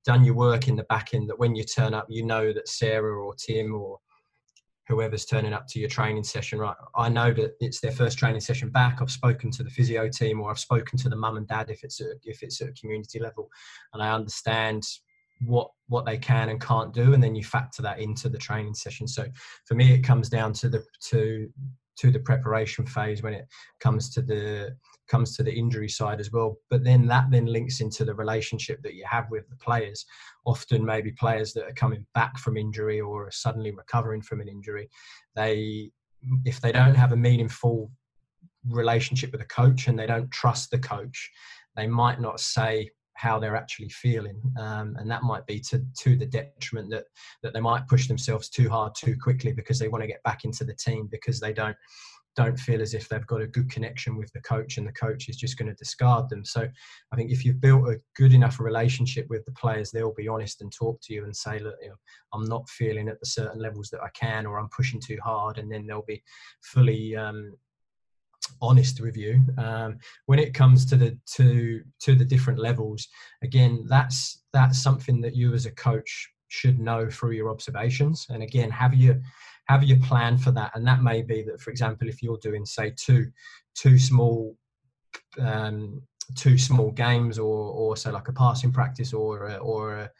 done your work in the back end, that when you turn up, you know that Sarah or Tim or whoever's turning up to your training session, right, I know that it's their first training session back. I've spoken to the physio team, or I've spoken to the mum and dad if it's a, if it's at a community level, and I understand what what they can and can't do, and then you factor that into the training session. So for me, it comes down to the to to the preparation phase when it comes to the comes to the injury side as well. But then that then links into the relationship that you have with the players. Often maybe players that are coming back from injury or are suddenly recovering from an injury, they if they don't have a meaningful relationship with a coach and they don't trust the coach, they might not say how they're actually feeling, um, and that might be to to the detriment that that they might push themselves too hard too quickly because they want to get back into the team, because they don't don't feel as if they've got a good connection with the coach, and the coach is just going to discard them. So I think if you've built a good enough relationship with the players, they'll be honest and talk to you and say, look, you know, I'm not feeling at the certain levels that I can, or I'm pushing too hard, and then they'll be fully um, honest with you. Um, when it comes to the to to the different levels, again, that's that's something that you as a coach should know through your observations. And again, have you have your plan for that? And that may be that, for example, if you're doing, say, two two small um, two small games, or or say like a passing practice or or a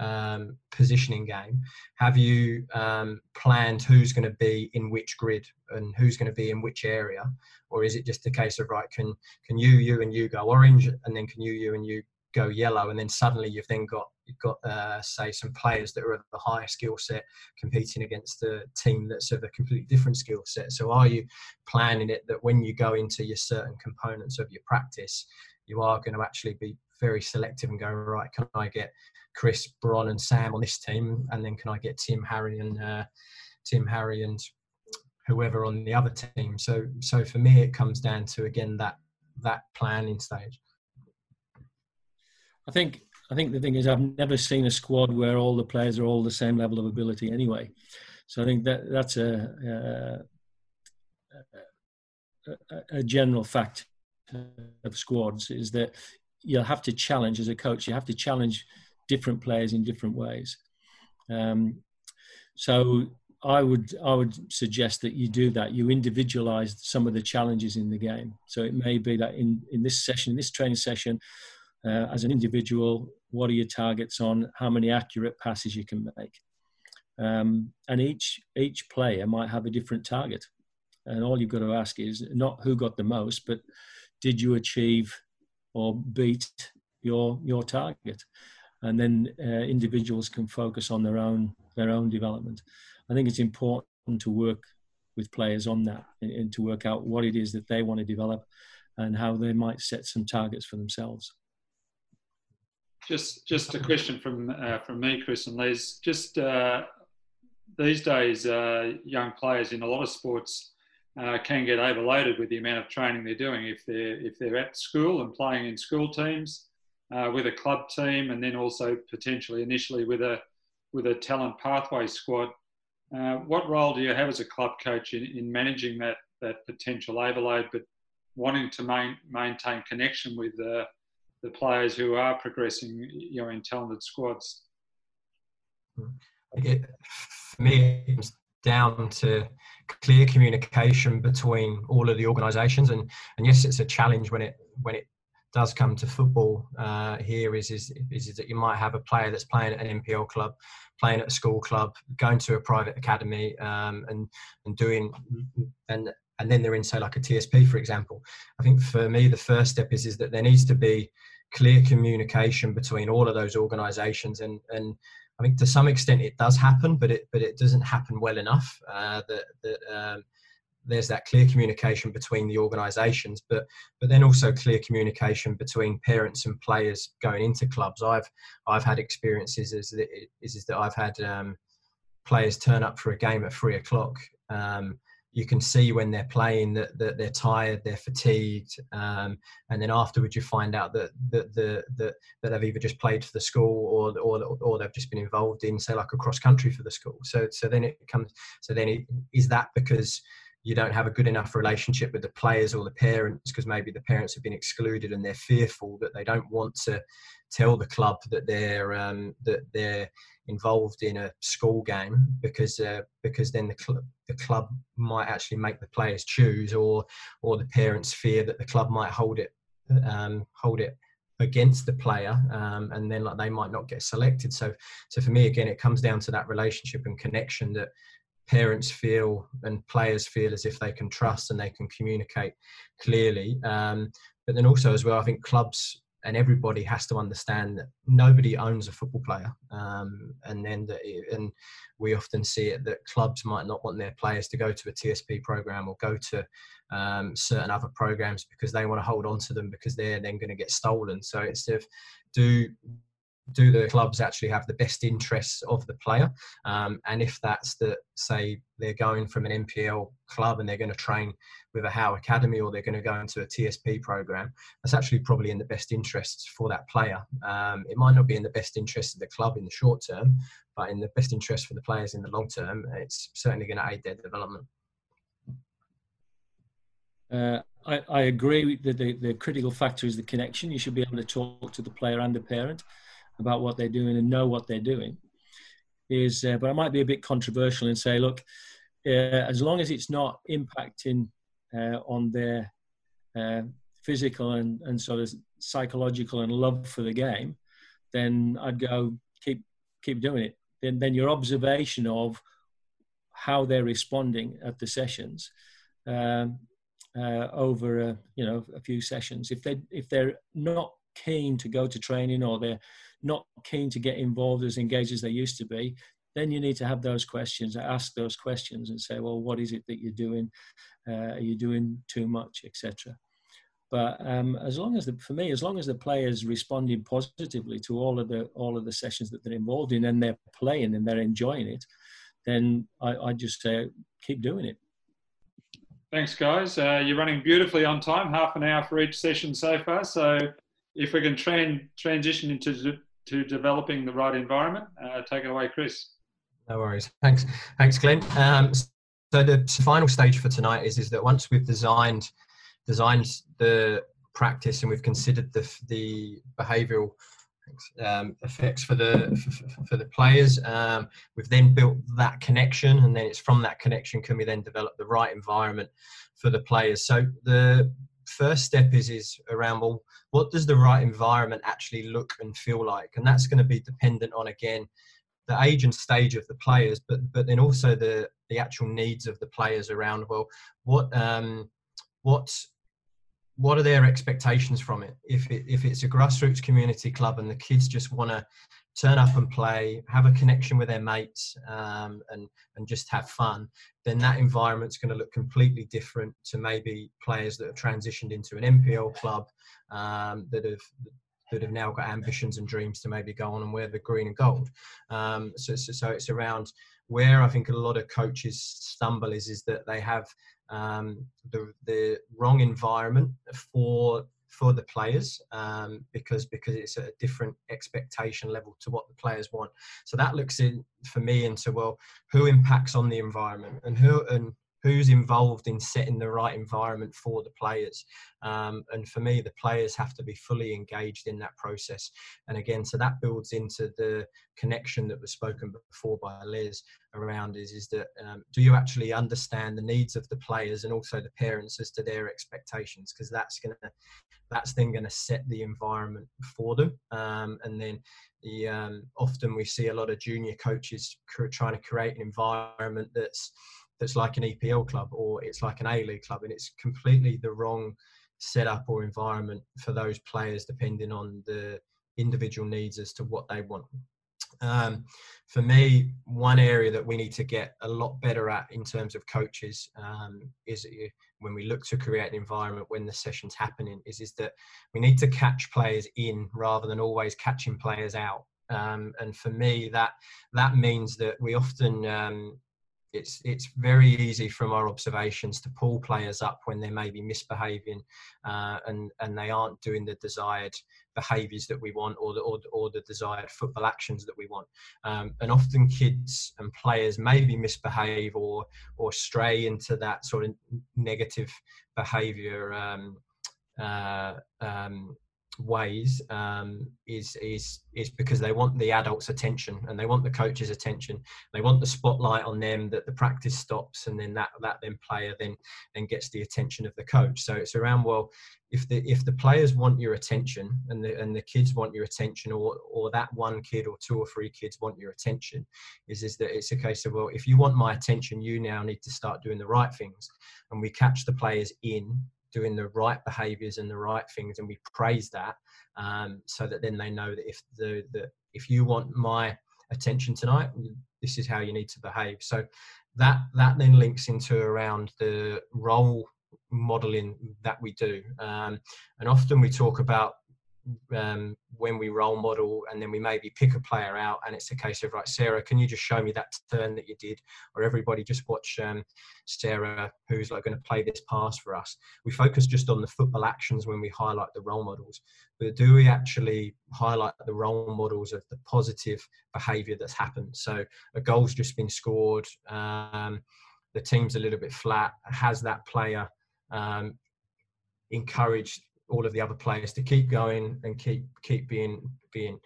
um, positioning game, have you um, planned who's going to be in which grid and who's going to be in which area? Or is it just a case of, right, can can you you and you go orange, and then can you you and you go yellow, and then suddenly you've then got you've got uh, say some players that are of the higher skill set competing against the team that's of a completely different skill set. So are you planning it that when you go into your certain components of your practice, you are going to actually be very selective and go, right, can I get Chris, Bron and Sam on this team, and then can I get Tim, Harry and uh, Tim, Harry and whoever on the other team? So so for me, it comes down to, again, that that planning stage. I think I think the thing is, I've never seen a squad where all the players are all the same level of ability anyway. So I think that that's a a, a general fact of squads, is that you'll have to challenge as a coach. You have to challenge different players in different ways. Um, so I would I would suggest that you do that. You individualise some of the challenges in the game. So it may be that in in this session, in this training session, Uh, as an individual, what are your targets on how many accurate passes you can make? Um, and each each player might have a different target. And all you've got to ask is not who got the most, but did you achieve or beat your your target? And then uh, individuals can focus on their own their own development. I think it's important to work with players on that and, and to work out what it is that they want to develop and how they might set some targets for themselves. Just just a question from uh, from me, Chris and Liz. Just uh, these days, uh, young players in a lot of sports uh, can get overloaded with the amount of training they're doing if they're if they're at school and playing in school teams, uh, with a club team, and then also potentially initially with a with a talent pathway squad. Uh, what role do you have as a club coach in, in managing that that potential overload, but wanting to main, maintain connection with uh, the players who are progressing, you know, in talented squads? I get, for me, it's down to clear communication between all of the organisations, and and yes, it's a challenge when it when it does come to football. Uh, here is, is is that you might have a player that's playing at an N P L club, playing at a school club, going to a private academy, um, and and doing and. And then they're in, say, like a T S P, for example. I think for me, the first step is is that there needs to be clear communication between all of those organisations, and and I think to some extent it does happen, but it but it doesn't happen well enough. Uh, that that um, there's that clear communication between the organisations, but but then also clear communication between parents and players going into clubs. I've I've had experiences is that it, is, is that I've had um, players turn up for a game at three o'clock. Um, You can see when they're playing that, that they're tired, they're fatigued, um, and then afterwards you find out that that that, that, that they've either just played for the school or, or or they've just been involved in, say, like a cross country for the school. So so then it comes. So then it, is that because you don't have a good enough relationship with the players or the parents, because maybe the parents have been excluded and they're fearful that they don't want to tell the club that they're um, that they're involved in a school game, because uh, because then the club the club might actually make the players choose, or or the parents fear that the club might hold it um, hold it against the player, um, and then like they might not get selected. So so for me again, it comes down to that relationship and connection that parents feel and players feel as if they can trust and they can communicate clearly. Um, but then also as well, I think clubs and everybody has to understand that nobody owns a football player. Um, and then that it, and we often see it that clubs might not want their players to go to a T S P program or go to um, certain other programs because they want to hold on to them, because they're then going to get stolen. So it's if do... do the clubs actually have the best interests of the player? Um, and if that's that, say, they're going from an N P L club and they're going to train with a Howe Academy, or they're going to go into a T S P program, that's actually probably in the best interests for that player. Um, it might not be in the best interest of the club in the short term, but in the best interest for the players in the long term, it's certainly going to aid their development. Uh, I, I agree that the, the critical factor is the connection. You should be able to talk to the player and the parent about what they're doing and know what they're doing. Is uh, but I might be a bit controversial and say, look, uh, as long as it's not impacting uh, on their uh, physical and, and sort of psychological and love for the game, then I'd go keep keep doing it. Then then your observation of how they're responding at the sessions um, uh, over a, you know a few sessions. If they if they're not keen to go to training, or they're not keen to get involved as engaged as they used to be, then you need to have those questions, ask those questions and say, well, what is it that you're doing? Uh, are you doing too much, et cetera? But um, as long as, the, for me, as long as the players responding positively to all of the all of the sessions that they're involved in, and they're playing and they're enjoying it, then I, I just say, keep doing it. Thanks, guys. Uh, you're running beautifully on time, half an hour for each session so far. So if we can tra transition into to developing the right environment, uh, take it away, Chris. No worries. Thanks, thanks, Glenn. Um, so the final stage for tonight is is that once we've designed designed the practice and we've considered the the behavioural um, effects for the for, for the players, um, we've then built that connection, and then it's from that connection can we then develop the right environment for the players. So the first step is is around, well, what does the right environment actually look and feel like? And that's going to be dependent on, again, the age and stage of the players, but but then also the the actual needs of the players around, well, what um what what are their expectations from it? If it, if it's a grassroots community club and the kids just want to turn up and play, have a connection with their mates, um, and, and just have fun, then that environment's going to look completely different to maybe players that have transitioned into an N P L club, um, that have that have now got ambitions and dreams to maybe go on and wear the green and gold. Um, so, so, so it's around where I think a lot of coaches stumble is, is that they have um, the, the wrong environment for for the players, um, because because it's a different expectation level to what the players want. So that looks in for me into, well, who impacts on the environment and who and who's involved in setting the right environment for the players. Um, and for me, the players have to be fully engaged in that process. And again, so that builds into the connection that was spoken before by Liz around is, is that um, do you actually understand the needs of the players and also the parents as to their expectations? Because that's going to, that's then going to set the environment for them. Um, and then the, um, often we see a lot of junior coaches trying to create an environment that's, that's like an E P L club or it's like an A-League club, and it's completely the wrong setup or environment for those players depending on the individual needs as to what they want. Um, for me, one area that we need to get a lot better at in terms of coaches um, is when we look to create an environment when the session's happening is, is that we need to catch players in rather than always catching players out. Um, and for me, that that means that we often... Um, It's it's very easy from our observations to pull players up when they may be misbehaving uh, and, and they aren't doing the desired behaviours that we want or the, or, or the desired football actions that we want. Um, and often kids and players maybe misbehave or or stray into that sort of negative behaviour um, uh, um ways um is is is because they want the adults' attention and they want the coach's attention, they want the spotlight on them, that the practice stops and then that that then player then then gets the attention of the coach. So it's around, well, if the if the players want your attention and the and the kids want your attention, or or that one kid or two or three kids want your attention, is is that it's a case of, well, if you want my attention, you now need to start doing the right things. And we catch the players in doing the right behaviours and the right things, and we praise that, um, so that then they know that if the, the if you want my attention tonight, this is how you need to behave. So that that then links into around the role modelling that we do, um, and often we talk about um, when we role model, and then we maybe pick a player out, and it's a case of, right, Sarah, can you just show me that turn that you did? Or everybody just watch um, Sarah, who's like going to play this pass for us. We focus just on the football actions when we highlight the role models, but do we actually highlight the role models of the positive behaviour that's happened? So a goal's just been scored, um, the team's a little bit flat. Has that player um, encouraged all of the other players to keep going and keep keep being being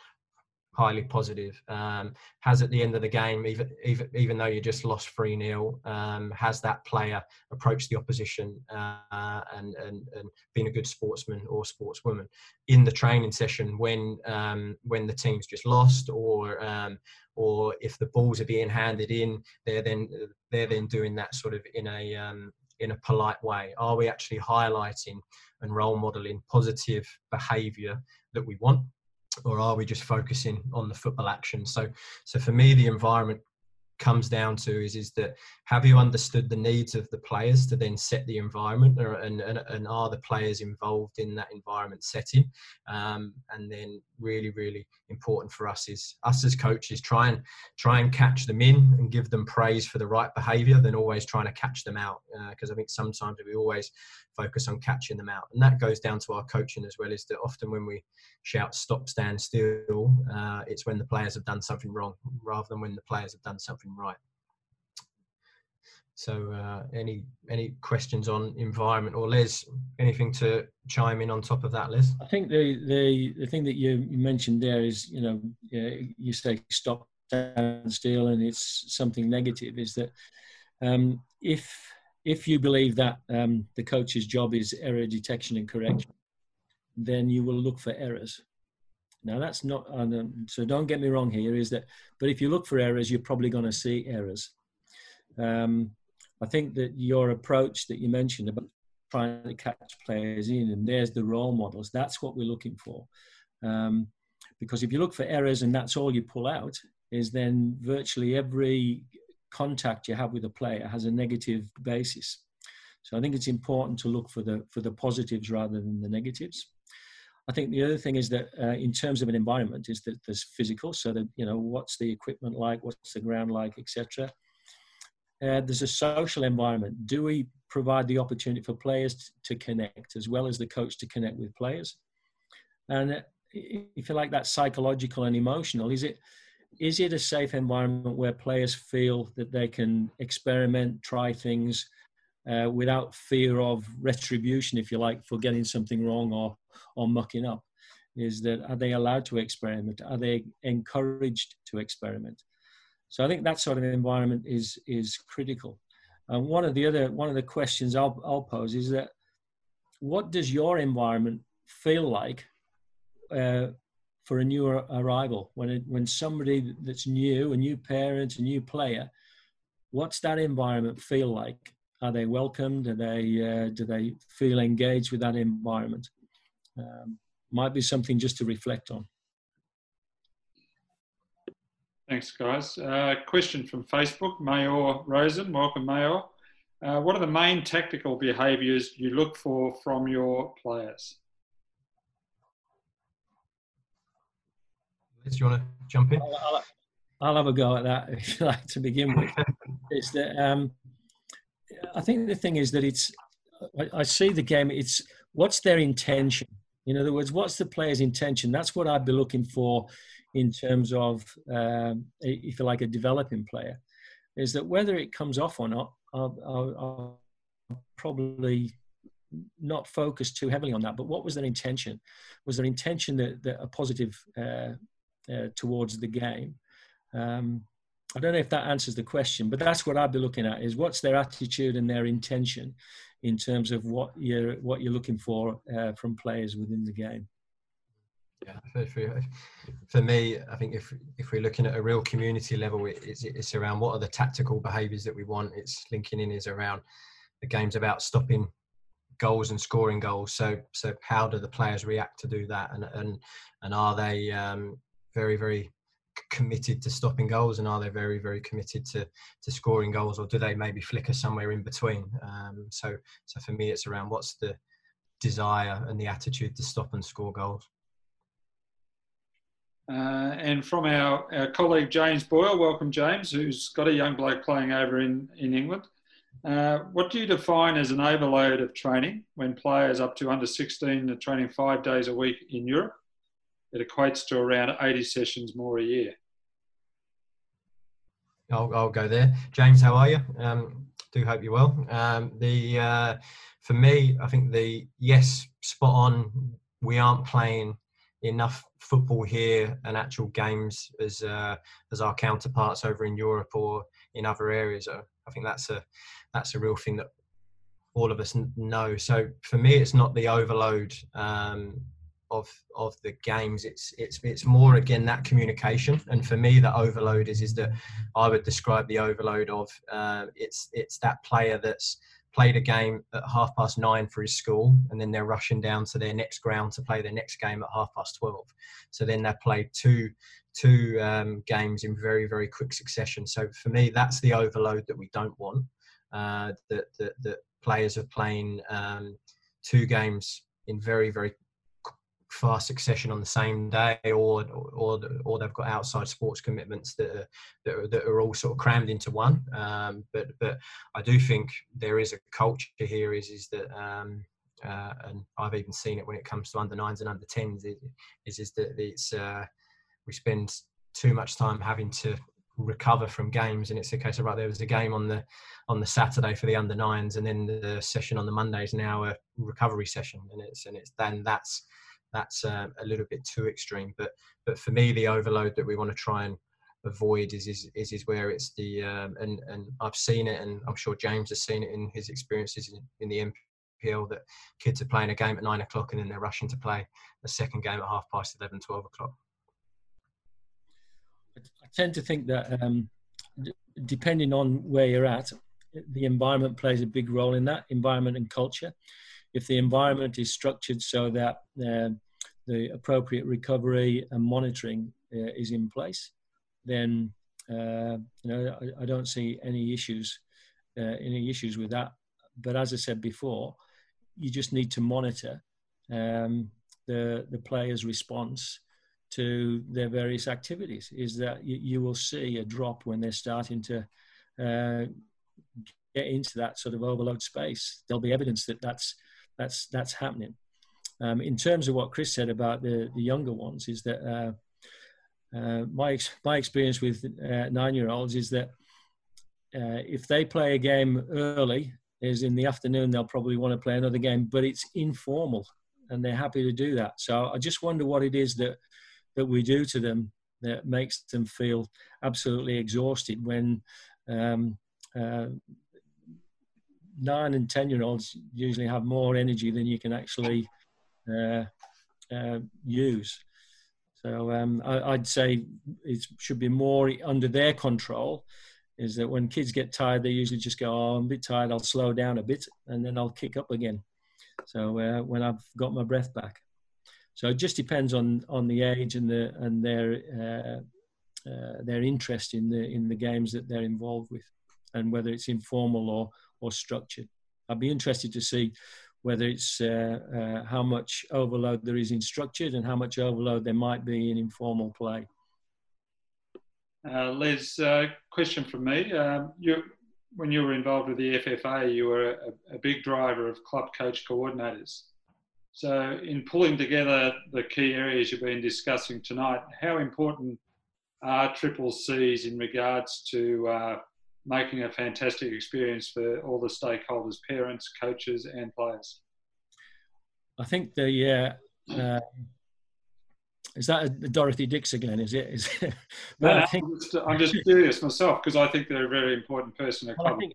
highly positive? Um, has at the end of the game, even even even though you just lost three nil, um, has that player approached the opposition uh, and, and and been a good sportsman or sportswoman in the training session when um, when the team's just lost, or um, or if the balls are being handed in, they're then they're then doing that sort of in a um, in a polite way? Are we actually highlighting and role modeling positive behaviour that we want, or are we just focusing on the football action? So, so for me, the environment comes down to is is that, have you understood the needs of the players to then set the environment, or, and, and and are the players involved in that environment setting? Um, and then really, really important for us is us as coaches try and try and catch them in and give them praise for the right behaviour than always trying to catch them out, because uh, I think sometimes we always focus on catching them out, and that goes down to our coaching as well, is that often when we shout stop, stand still, uh, it's when the players have done something wrong rather than when the players have done something right. So uh, any any questions on environment, or Liz, anything to chime in on top of that, Liz? I think the the, the thing that you mentioned there is, you know, you say stop, stand still, and it's something negative, is that um, if if you believe that um, the coach's job is error detection and correction, then you will look for errors. Now that's not, so don't get me wrong here, is that, but if you look for errors, you're probably going to see errors. Um, I think that your approach that you mentioned about trying to catch players in, and there's the role models. That's what we're looking for. Um, because if you look for errors and that's all you pull out, is then virtually every contact you have with a player has a negative basis. So I think it's important to look for the, for the positives rather than the negatives. I think the other thing is that uh, in terms of an environment is that there's physical, so that, you know, what's the equipment like, what's the ground like, et cetera. Uh, there's a social environment. Do we provide the opportunity for players to connect as well as the coach to connect with players? And if you like, that psychological and emotional, is it, is it a safe environment where players feel that they can experiment, try things uh, without fear of retribution, if you like, for getting something wrong or, or mucking up? Is that, are they allowed to experiment? Are they encouraged to experiment? So I think that sort of environment is, is critical. And one of the other, one of the questions I'll, I'll pose is that, what does your environment feel like uh, for a new arrival? When, it, when somebody that's new, a new parent, a new player, what's that environment feel like? Are they welcomed? Are they, uh, do they feel engaged with that environment? Um, might be something just to reflect on. Thanks, guys. Uh, question from Facebook, Mayor Rosen. Welcome, Mayor. Uh, what are the main tactical behaviours you look for from your players? Liz, do you want to jump in? I'll, I'll, I'll have a go at that, if you like, to begin with. It's that, um, I think the thing is that it's, I, I see the game, it's what's their intention? In other words, what's the player's intention? That's what I'd be looking for in terms of, um, if you like, a developing player, is that whether it comes off or not, I'll, I'll, I'll probably not focus too heavily on that. But what was their intention? Was their intention that, that a positive uh, uh, towards the game? Um, I don't know if that answers the question, but that's what I'd be looking at, is what's their attitude and their intention in terms of what you're, what you're looking for uh, from players within the game. Yeah, for, for me, I think if if we're looking at a real community level, it, it's, it's around what are the tactical behaviours that we want. It's linking in is around the game's about stopping goals and scoring goals. So so how do the players react to do that, and and and are they um, very very committed to stopping goals, and are they very very committed to to scoring goals, or do they maybe flicker somewhere in between? Um, so so for me, it's around what's the desire and the attitude to stop and score goals. Uh, and from our, our colleague James Boyle, welcome James, who's got a young bloke playing over in, in England. Uh, what do you define as an overload of training when players up to under sixteen are training five days a week in Europe? It equates to around eighty sessions more a year. I'll, I'll go there. James, how are you? Um, do hope you're well. Um, the, uh, for me, I think the, yes, spot on, we aren't playing enough football here and actual games as uh, as our counterparts over in Europe or in other areas. I think that's a that's a real thing that all of us know. So for me, it's not the overload um, of of the games. It's it's it's more again that communication. And for me, the overload is is that I would describe the overload of uh, it's it's that player that's played a game at half past nine for his school, and then they're rushing down to their next ground to play their next game at half past twelve. So then they played two two um, games in very, very quick succession. So for me, that's the overload that we don't want, uh, that, that, that players are playing um, two games in very, very fast succession on the same day, or or or they've got outside sports commitments that are, that are, that are all sort of crammed into one. Um, but but I do think there is a culture here is is that um, uh, and I've even seen it when it comes to under nines and under tens is is that it's uh, we spend too much time having to recover from games, and it's a case of right, there was a game on the on the Saturday for the under nines, and then the session on the Monday is now a recovery session, and it's and it's then that's that's um, a little bit too extreme. But but for me, the overload that we want to try and avoid is is is, is where it's the um, and and I've seen it, and I'm sure James has seen it in his experiences in, in the N P L, that kids are playing a game at nine o'clock and then they're rushing to play the second game at half past eleven, twelve o'clock. I tend to think that um, d depending on where you're at, the environment plays a big role in that, environment and culture. If the environment is structured so that uh, the appropriate recovery and monitoring uh, is in place, then uh, you know, I, I don't see any issues, uh, any issues with that. But as I said before, you just need to monitor um, the the players' response to their various activities. Is that you, you will see a drop when they're starting to uh, get into that sort of overload space. There'll be evidence that that's that's that's happening. Um, in terms of what Chris said about the, the younger ones, is that uh, uh, my ex my experience with uh, nine-year-olds is that uh, if they play a game early, is in the afternoon, they'll probably want to play another game, but it's informal and they're happy to do that. So I just wonder what it is that that we do to them that makes them feel absolutely exhausted when um, uh, nine and ten year olds usually have more energy than you can actually uh, uh, use. So um, I, I'd say it should be more under their control. Is that when kids get tired, they usually just go, oh, I'm a bit tired, I'll slow down a bit, and then I'll kick up again. So uh, when I've got my breath back. So it just depends on, on the age and, the, and their, uh, uh, their interest in the, in the games that they're involved with, and whether it's informal or, or structured. I'd be interested to see whether it's uh, uh, how much overload there is in structured and how much overload there might be in informal play. Uh, Les, uh, question from me. Um, you, when you were involved with the F F A, you were a, a big driver of club coach coordinators. So in pulling together the key areas you've been discussing tonight, how important are triple C's in regards to uh, making a fantastic experience for all the stakeholders, parents, coaches and players? I think the... Uh, uh, Is that a Dorothy Dixer, Glenn? Is it? Is it? No, I think, I'm, just, I'm just curious myself because I think they're a very important person. Well, I, think,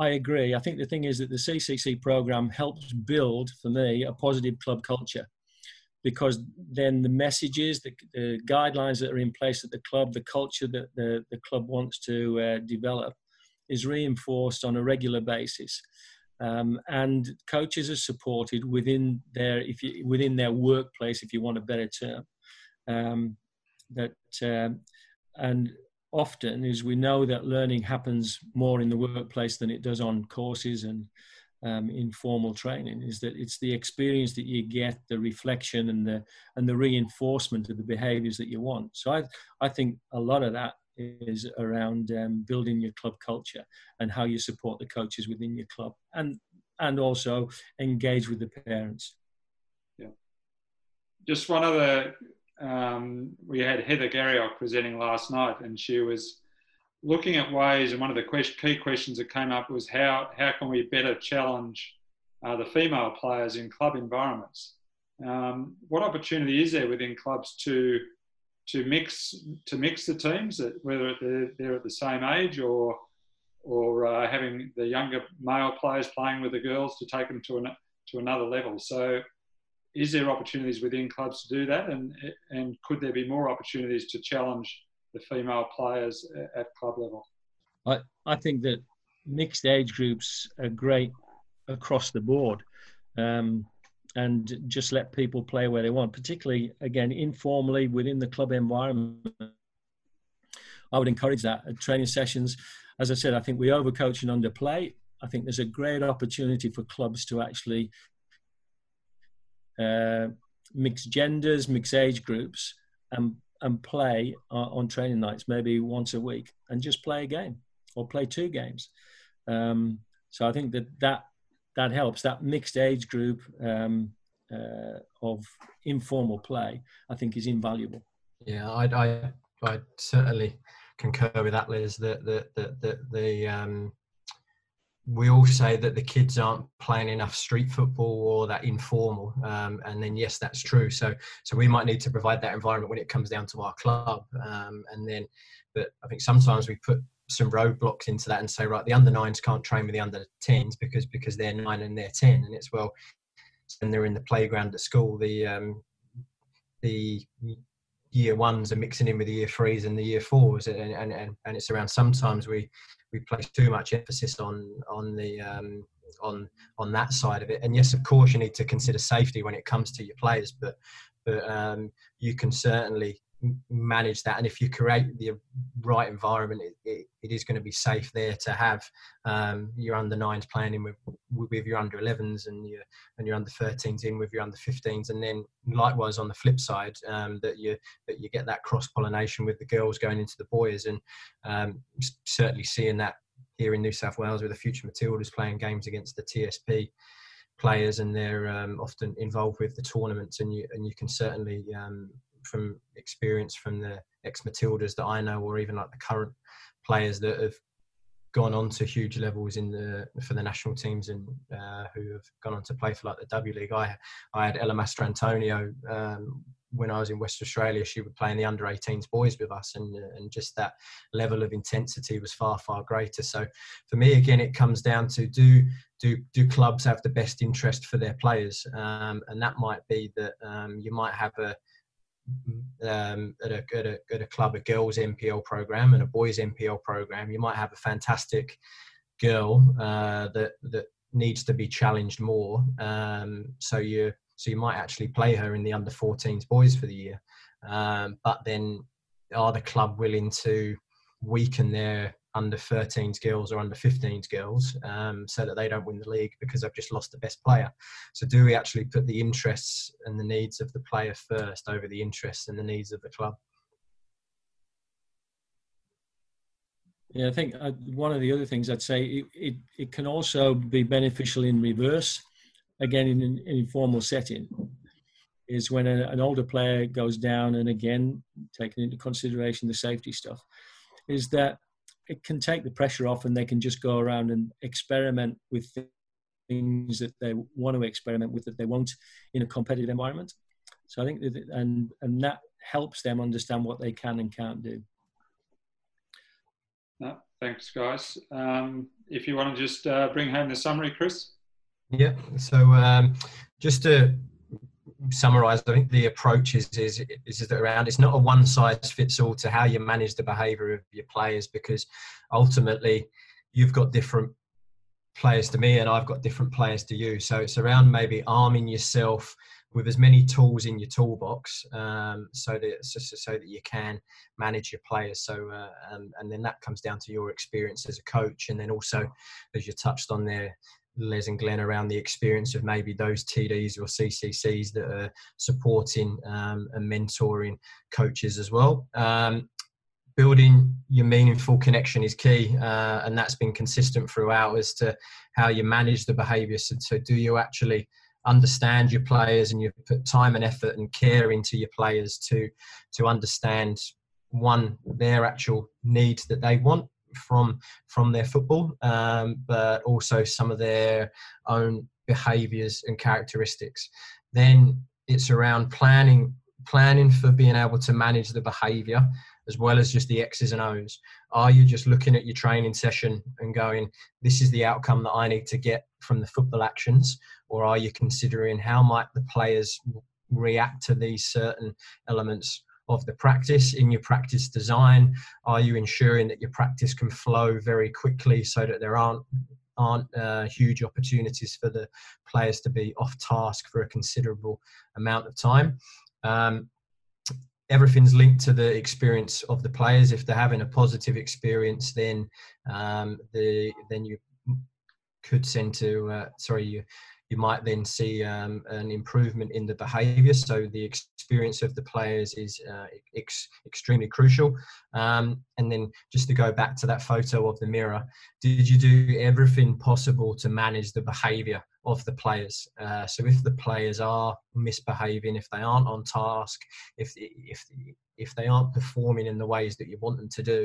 I agree. I think the thing is that the C C C program helps build, for me, a positive club culture, because then the messages, the, the guidelines that are in place at the club, the culture that the, the club wants to uh, develop is reinforced on a regular basis. Um, and coaches are supported within their, if you, within their workplace, if you want a better term. Um, that um, and often, as we know, that learning happens more in the workplace than it does on courses and um, informal training. Is that it's the experience that you get, the reflection and the and the reinforcement of the behaviours that you want. So I I think a lot of that is around um, building your club culture and how you support the coaches within your club, and and also engage with the parents. Yeah. Just one other. Um, we had Heather Garriock presenting last night, and she was looking at ways, and one of the quest key questions that came up was how, how can we better challenge uh, the female players in club environments? Um, what opportunity is there within clubs to, to, mix, to mix the teams, whether they're, they're at the same age or, or uh, having the younger male players playing with the girls to take them to, an, to another level? So is there opportunities within clubs to do that, and and could there be more opportunities to challenge the female players at club level? I, I think that mixed age groups are great across the board, um, and just let people play where they want, particularly, again, informally within the club environment. I would encourage that at training sessions. As I said, I think we overcoach and underplay. I think there's a great opportunity for clubs to actually Uh, mix genders, mix age groups, and and play uh, on training nights, maybe once a week, and just play a game or play two games. Um, so I think that that that helps. That mixed age group um, uh, of informal play, I think, is invaluable. Yeah, I I, I certainly concur with that, Liz. That the the the, the um, we all say that the kids aren't playing enough street football or that informal, um, and then yes, that's true. So, so we might need to provide that environment when it comes down to our club, um, and then, but I think sometimes we put some roadblocks into that and say, right, the under nines can't train with the under tens because because they're nine and they're ten, and it's well, and they're in the playground at school. The um, the year ones are mixing in with the year threes and the year fours, and and and, and it's around sometimes we we place too much emphasis on on the um on on that side of it. And yes, of course you need to consider safety when it comes to your players, but but um you can certainly manage that, and if you create the right environment, it, it, it is going to be safe there to have um your under nines playing in with with your under elevens, and your and your under thirteens in with your under fifteens, and then likewise on the flip side, um that you that you get that cross pollination with the girls going into the boys. And um certainly seeing that here in New South Wales with the future Matildas playing games against the T S P players, and they're um, often involved with the tournaments, and you and you can certainly um from experience from the ex-Matildas that I know, or even like the current players that have gone on to huge levels in the for the national teams, and uh, who have gone on to play for like the W League. I I had Ella Mastrantonio um, when I was in West Australia. She would play in the under eighteens boys with us, and and just that level of intensity was far far greater. So for me, again, it comes down to do do do clubs have the best interest for their players, um, and that might be that um, you might have a Um, at, a, at, a, at a club, a girls N P L program and a boys N P L program. You might have a fantastic girl uh, that that needs to be challenged more. Um, so you so you might actually play her in the under fourteens boys for the year. Um, but then, are the club willing to weaken their under thirteens girls or under fifteens girls um, so that they don't win the league because they've just lost the best player? So do we actually put the interests and the needs of the player first over the interests and the needs of the club? Yeah, I think I, one of the other things I'd say, it, it, it can also be beneficial in reverse, again in an informal setting, is when a, an older player goes down, and again, taking into consideration the safety stuff, is that it can take the pressure off, and they can just go around and experiment with things that they want to experiment with, that they won't in a competitive environment. So I think that, and, and that helps them understand what they can and can't do. No, thanks, guys. Um, if you want to just uh, bring home the summary, Chris. Yeah, so um, just to summarise, I think the approach is is is that around it's not a one size fits all to how you manage the behaviour of your players, because ultimately you've got different players to me and I've got different players to you. So it's around maybe arming yourself with as many tools in your toolbox, um, so that so, so that you can manage your players. So uh, and, and then that comes down to your experience as a coach, and then also, as you touched on there, Les and Glenn, around the experience of maybe those T Ds or C C Cs that are supporting um, and mentoring coaches as well. Um, building your meaningful connection is key, uh, and that's been consistent throughout as to how you manage the behaviour. So, so do you actually understand your players, and you put time and effort and care into your players to to understand, one, their actual needs that they want from from their football, um, but also some of their own behaviours and characteristics. Then it's around planning planning for being able to manage the behaviour, as well as just the X's and O's. Are you just looking at your training session and going, this is the outcome that I need to get from the football actions? Or are you considering how might the players react to these certain elements of the practice? In your practice design, are you ensuring that your practice can flow very quickly so that there aren't aren't uh, huge opportunities for the players to be off task for a considerable amount of time? Um, everything's linked to the experience of the players. If they're having a positive experience, then um, the then you could send to uh, sorry you. You might then see um, an improvement in the behaviour. So the experience of the players is uh, ex extremely crucial. Um, and then just to go back to that photo of the mirror, did you do everything possible to manage the behaviour of the players? Uh, so if the players are misbehaving, if they aren't on task, if if if they aren't performing in the ways that you want them to do,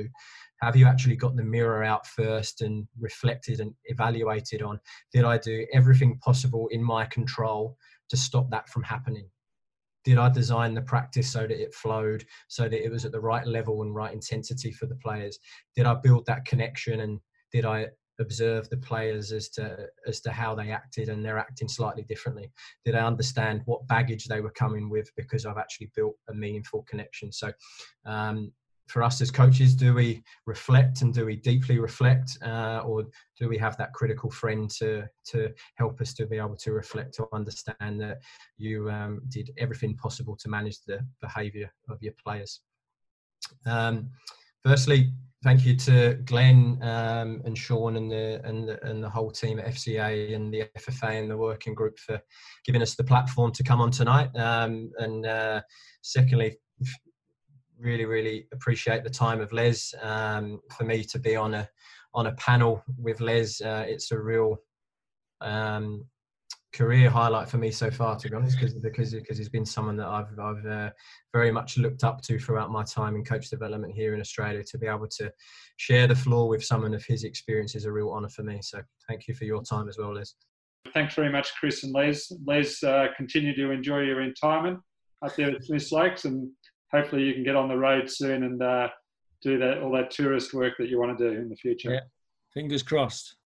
have you actually got the mirror out first and reflected and evaluated on, did I do everything possible in my control to stop that from happening? Did I design the practice so that it flowed, so that it was at the right level and right intensity for the players? Did I build that connection, and did I observe the players as to as to how they acted, and they're acting slightly differently. Did I understand what baggage they were coming with, because I've actually built a meaningful connection? So um, for us as coaches, do we reflect, and do we deeply reflect, uh, or do we have that critical friend to to help us to be able to reflect, to understand that you um, did everything possible to manage the behaviour of your players? Um, firstly, thank you to Glenn um, and Sean and the, and the and the whole team at F C A and the F F A and the working group for giving us the platform to come on tonight. Um, and uh, secondly, really, really appreciate the time of Les. Um, for me to be on a on a panel with Les, uh, it's a real um, career highlight for me so far, to be honest, because because because he's been someone that I've I've uh, very much looked up to throughout my time in coach development here in Australia. To be able to share the floor with someone of his experience is a real honour for me. So thank you for your time as well, Les. Thanks very much, Chris and Les. Les, uh, continue to enjoy your retirement up there at Smith Lakes, and hopefully you can get on the road soon and uh, do that all that tourist work that you want to do in the future. Yeah. Fingers crossed.